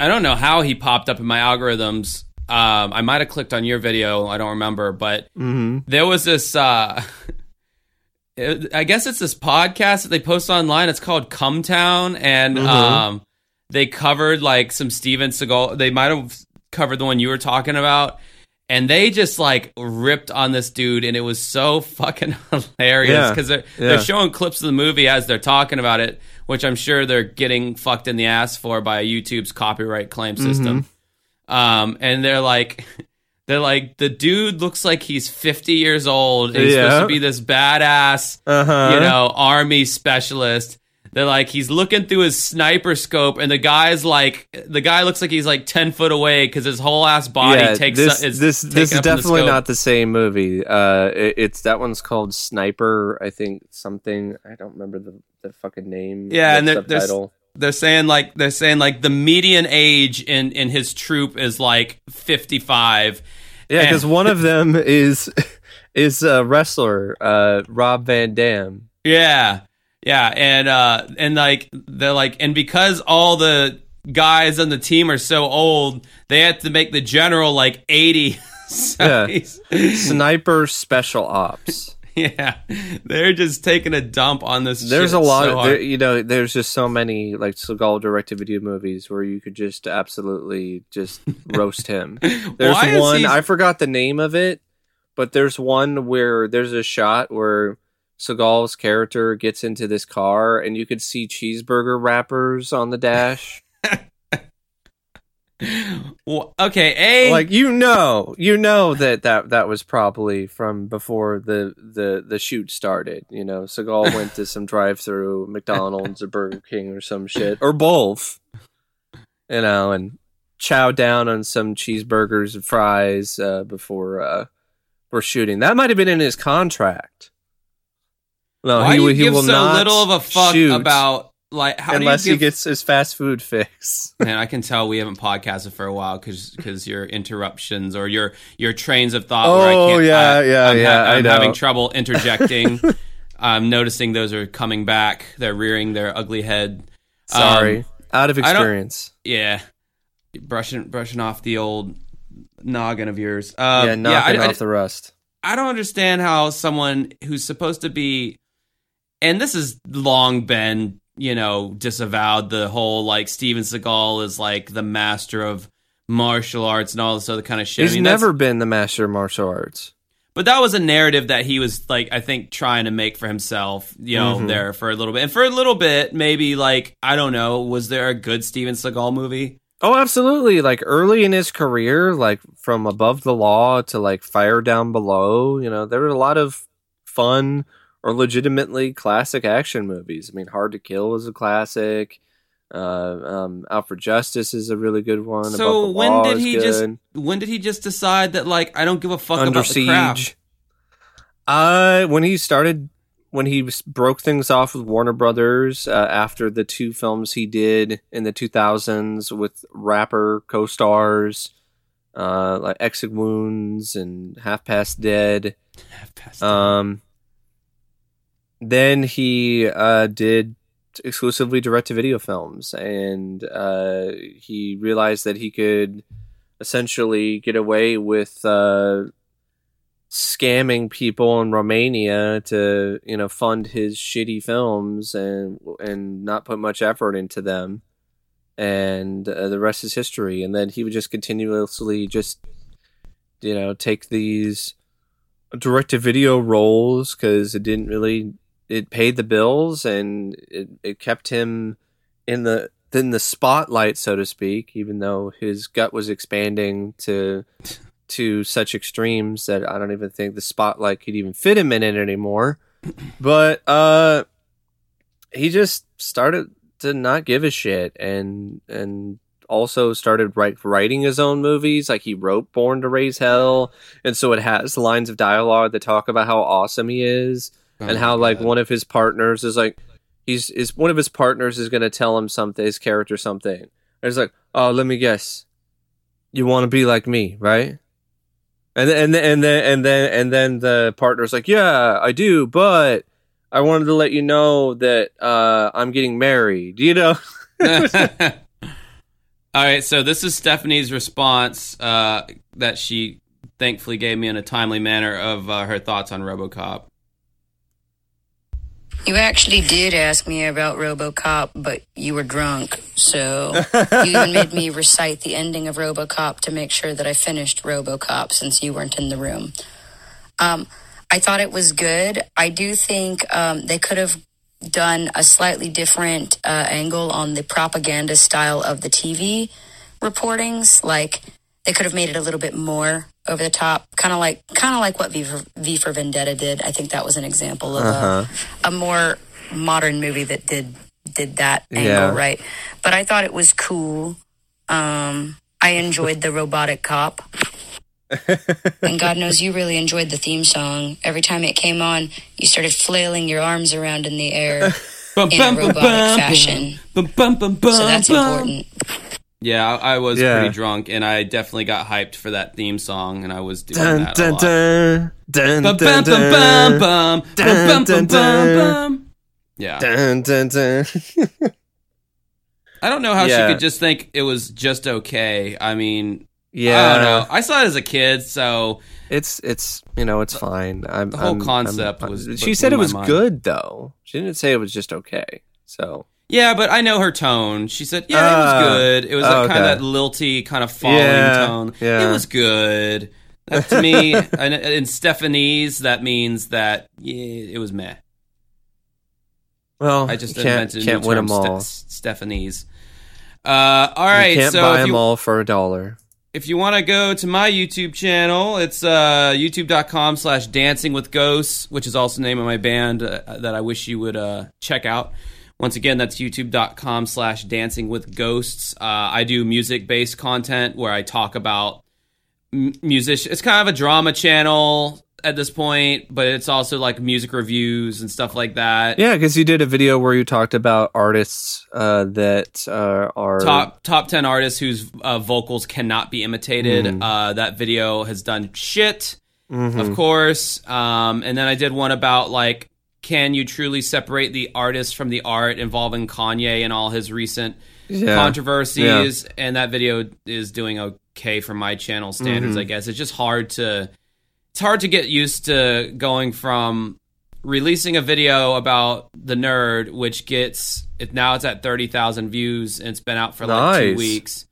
I don't know how he popped up in my algorithms. Um, I might have clicked on your video. I don't remember, but mm-hmm. there was this. Uh, it, I guess it's this podcast that they post online. It's called Come Town, and mm-hmm. um, they covered like some Steven Seagal. They might have covered the one you were talking about, and they just like ripped on this dude, and it was so fucking hilarious because yeah. they're yeah. they're showing clips of the movie as they're talking about it, which I'm sure they're getting fucked in the ass for by YouTube's copyright claim system. Mm-hmm. Um, and they're like, they're like, the dude looks like he's fifty years old. And he's yeah. supposed to be this badass, uh-huh. you know, army specialist. They're like, he's looking through his sniper scope, and the guy's like, the guy looks like he's like ten foot away because his whole ass body yeah, takes this. Is this this is definitely the not the same movie. Uh, it, it's that one's called Sniper, I think something. I don't remember the, the fucking name. Yeah, and there's. They're saying like they're saying like the median age in, in his troop is like fifty-five. Yeah, because one of them is is a wrestler, uh, Rob Van Dam. Yeah, yeah, and uh, and like they're like, and because all the guys on the team are so old, they have to make the general like eighty. So yeah, sniper special ops. Yeah, they're just taking a dump on this. There's shit a lot, so of, there, you know. There's just so many like Seagal direct-to-video movies where you could just absolutely just roast him. There's Why one he... I forgot the name of it, but there's one where there's a shot where Seagal's character gets into this car, and you could see cheeseburger wrappers on the dash. Well, okay, a like you know, you know that, that that was probably from before the the the shoot started. You know, Seagal went to some drive-through McDonald's or Burger King or some shit or both. You know, and chowed down on some cheeseburgers and fries uh, before uh, we're shooting. That might have been in his contract. No, Why he, do you he give will so not little of a fuck about. Like, how Unless do you give... he gets his fast food fix. Man, I can tell we haven't podcasted for a while because your interruptions or your your trains of thought. Oh, where I can't, yeah, I, yeah, I'm yeah. Ha- I'm I know. having trouble interjecting. I'm noticing those are coming back. They're rearing their ugly head. Sorry. Um, Out of experience. Yeah. Brushing brushing off the old noggin of yours. Um, yeah, knocking yeah, I, off I, the rust. I don't understand how someone who's supposed to be... And this has long been... you know, disavowed the whole, like, Steven Seagal is, like, the master of martial arts and all this other kind of shit. He's I mean, never been the master of martial arts. But that was a narrative that he was, like, I think trying to make for himself, you know, mm-hmm. there for a little bit. And for a little bit, maybe, like, I don't know, was there a good Steven Seagal movie? Oh, absolutely. Like, early in his career, like, from Above the Law to, like, Fire Down Below, you know, there were a lot of fun... or legitimately classic action movies. I mean, Hard to Kill is a classic. Uh, um, Out for Justice is a really good one. So Above the Law when did he good. just when did he just decide that like I don't give a fuck Under about Siege. The crap? Uh, when he started, when he broke things off with Warner Brothers uh, after the two films he did in the two thousands with rapper co-stars uh, like Exit Wounds and Half Past Dead. Half Past Dead. Um, Then he uh, did exclusively direct-to-video films, and uh, he realized that he could essentially get away with uh, scamming people in Romania to, you know, fund his shitty films and and not put much effort into them. And uh, the rest is history. And then he would just continuously just, you know, take these direct-to-video roles because it didn't really... It paid the bills, and it, it kept him in the in the spotlight, so to speak, even though his gut was expanding to to such extremes that I don't even think the spotlight could even fit him in it anymore. But uh, he just started to not give a shit, and and also started write, writing his own movies. Like, he wrote Born to Raise Hell, and so it has lines of dialogue that talk about how awesome he is. Oh, and how, like, God. one of his partners is like, he's is one of his partners is going to tell him something, his character something. And he's like, oh, let me guess, you want to be like me, right? And then, and then and then and then and then the partner's like, yeah, I do, but I wanted to let you know that uh, I'm getting married. You know. All right, so this is Stephanie's response uh, that she thankfully gave me in a timely manner of uh, her thoughts on RoboCop. You actually did ask me about RoboCop, but you were drunk, so you even made me recite the ending of RoboCop to make sure that I finished RoboCop since you weren't in the room. Um, I thought it was good. I do think um, they could have done a slightly different uh, angle on the propaganda style of the T V reportings. Like, they could have made it a little bit more over the top, kind of like kind of like what V for, V for Vendetta did. I think that was an example of uh-huh. a, a more modern movie that did did that angle, yeah. right? But I thought it was cool. Um, I enjoyed the robotic cop. And God knows you really enjoyed the theme song. Every time it came on, you started flailing your arms around in the air in a robotic fashion. So that's important. Yeah, I was yeah. pretty drunk, and I definitely got hyped for that theme song, and I was doing dun, that a lot. Yeah. I don't know how yeah. she could just think it was just okay. I mean, yeah. I don't know. I saw it as a kid, so... It's, it's you know, it's fine. I'm, the whole I'm, concept I'm, was... She said it was mind. good, though. She didn't say it was just okay, so... Yeah, but I know her tone. She said, yeah, uh, it was good. It was oh, like kind okay. of that lilty, kind of falling yeah, tone. Yeah. It was good. That, to me, and in Stephanie's, that means that yeah, it was meh. Well, I just you can't, can't win them all. Ste- Stephanie's. Uh, all right. You can't so buy if you, them all for a dollar. If you want to go to my YouTube channel, it's uh, youtube.com slash dancing with ghosts, which is also the name of my band uh, that I wish you would uh, check out. Once again, that's youtube.com slash dancing with ghosts. Uh, I do music-based content where I talk about m- musicians. It's kind of a drama channel at this point, but it's also like music reviews and stuff like that. Yeah, because you did a video where you talked about artists uh, that uh, are... Top top ten artists whose uh, vocals cannot be imitated. Mm. Uh, that video has done shit, mm-hmm. of course. Um, and then I did one about like... Can you truly separate the artist from the art involving Kanye and all his recent yeah. controversies? Yeah. And that video is doing okay for my channel standards, mm-hmm. I guess. It's just hard to it's hard to get used to going from releasing a video about the nerd, which gets it now it's at thirty thousand views and it's been out for nice. like two weeks.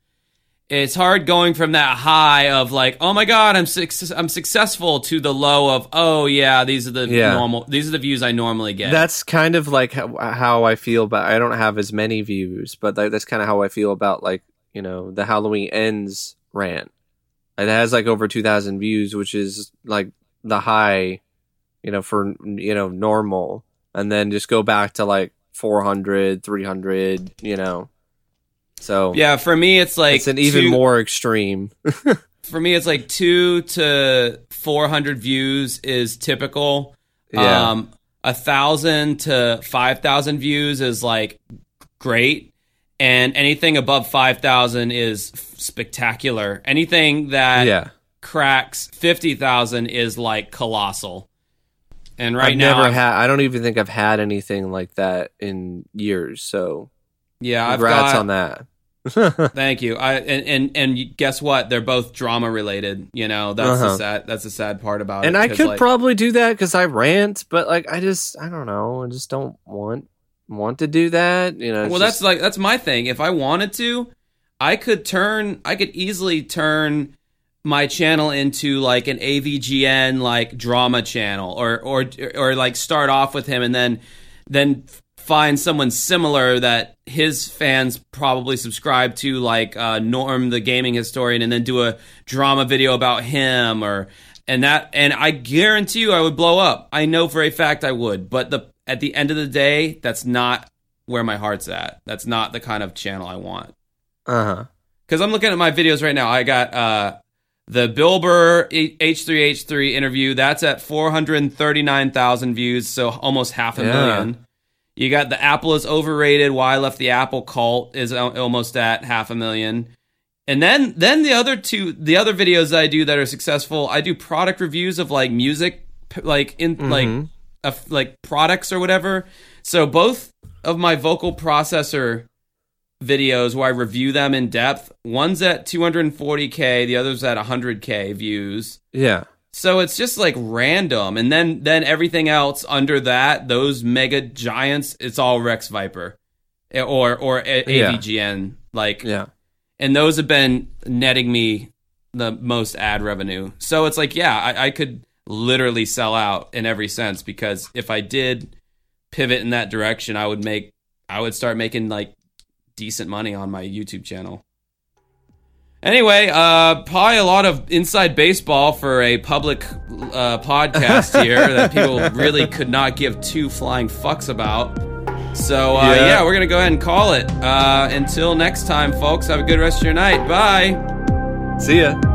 It's hard going from that high of like, oh my god, I'm su- I'm successful to the low of, oh yeah, these are the yeah. normal, these are the views I normally get. That's kind of like how, how I feel about. I don't have as many views, but that, that's kind of how I feel about like you know the Halloween Ends rant. It has like over two thousand views, which is like the high, you know, for you know normal, and then just go back to like four hundred, three hundred, you know. So yeah, for me it's like it's an even two, more extreme. For me, it's like two to four hundred views is typical. Yeah, um, a thousand to five thousand views is like great, and anything above five thousand is spectacular. Anything that yeah. cracks fifty thousand is like colossal. And right I've now, never had. I don't even think I've had anything like that in years. So yeah, congrats I've got, on that. Thank you. I and, and and guess what? They're both drama related. You know, that's uh-huh. the sad. That's the sad part about and it. And I could like, probably do that because I rant, but like I just I don't know. I just don't want want to do that. You know. Well, that's just, like that's my thing. If I wanted to, I could turn. I could easily turn my channel into like an A V G N like drama channel, or or or like start off with him and then then. find someone similar that his fans probably subscribe to, like uh, Norm, the gaming historian, and then do a drama video about him, or and that. And I guarantee you, I would blow up. I know for a fact I would. But the at the end of the day, that's not where my heart's at. That's not the kind of channel I want. Uh huh. Because I'm looking at my videos right now. I got uh, the Bill Burr H three H three interview. That's at four hundred thirty-nine thousand views, so almost half a yeah. million. You got the Apple is overrated. Why I left the Apple cult is almost at half a million. And then then the other two, the other videos that I do that are successful, I do product reviews of like music, like in mm-hmm. like uh, like products or whatever. So both of my vocal processor videos where I review them in depth, one's at two hundred forty K, the other's at one hundred K views. Yeah. So it's just like random, and then then everything else under that, those mega giants, it's all Rex Viper, or or a- yeah. A V G N, like, yeah. And those have been netting me the most ad revenue. So it's like, yeah, I, I could literally sell out in every sense, because if I did pivot in that direction, I would make, I would start making like decent money on my YouTube channel. Anyway, uh, probably a lot of inside baseball for a public uh, podcast here that people really could not give two flying fucks about. So, uh, yeah. yeah, we're going to go ahead and call it. Uh, until next time, folks, have a good rest of your night. Bye. See ya.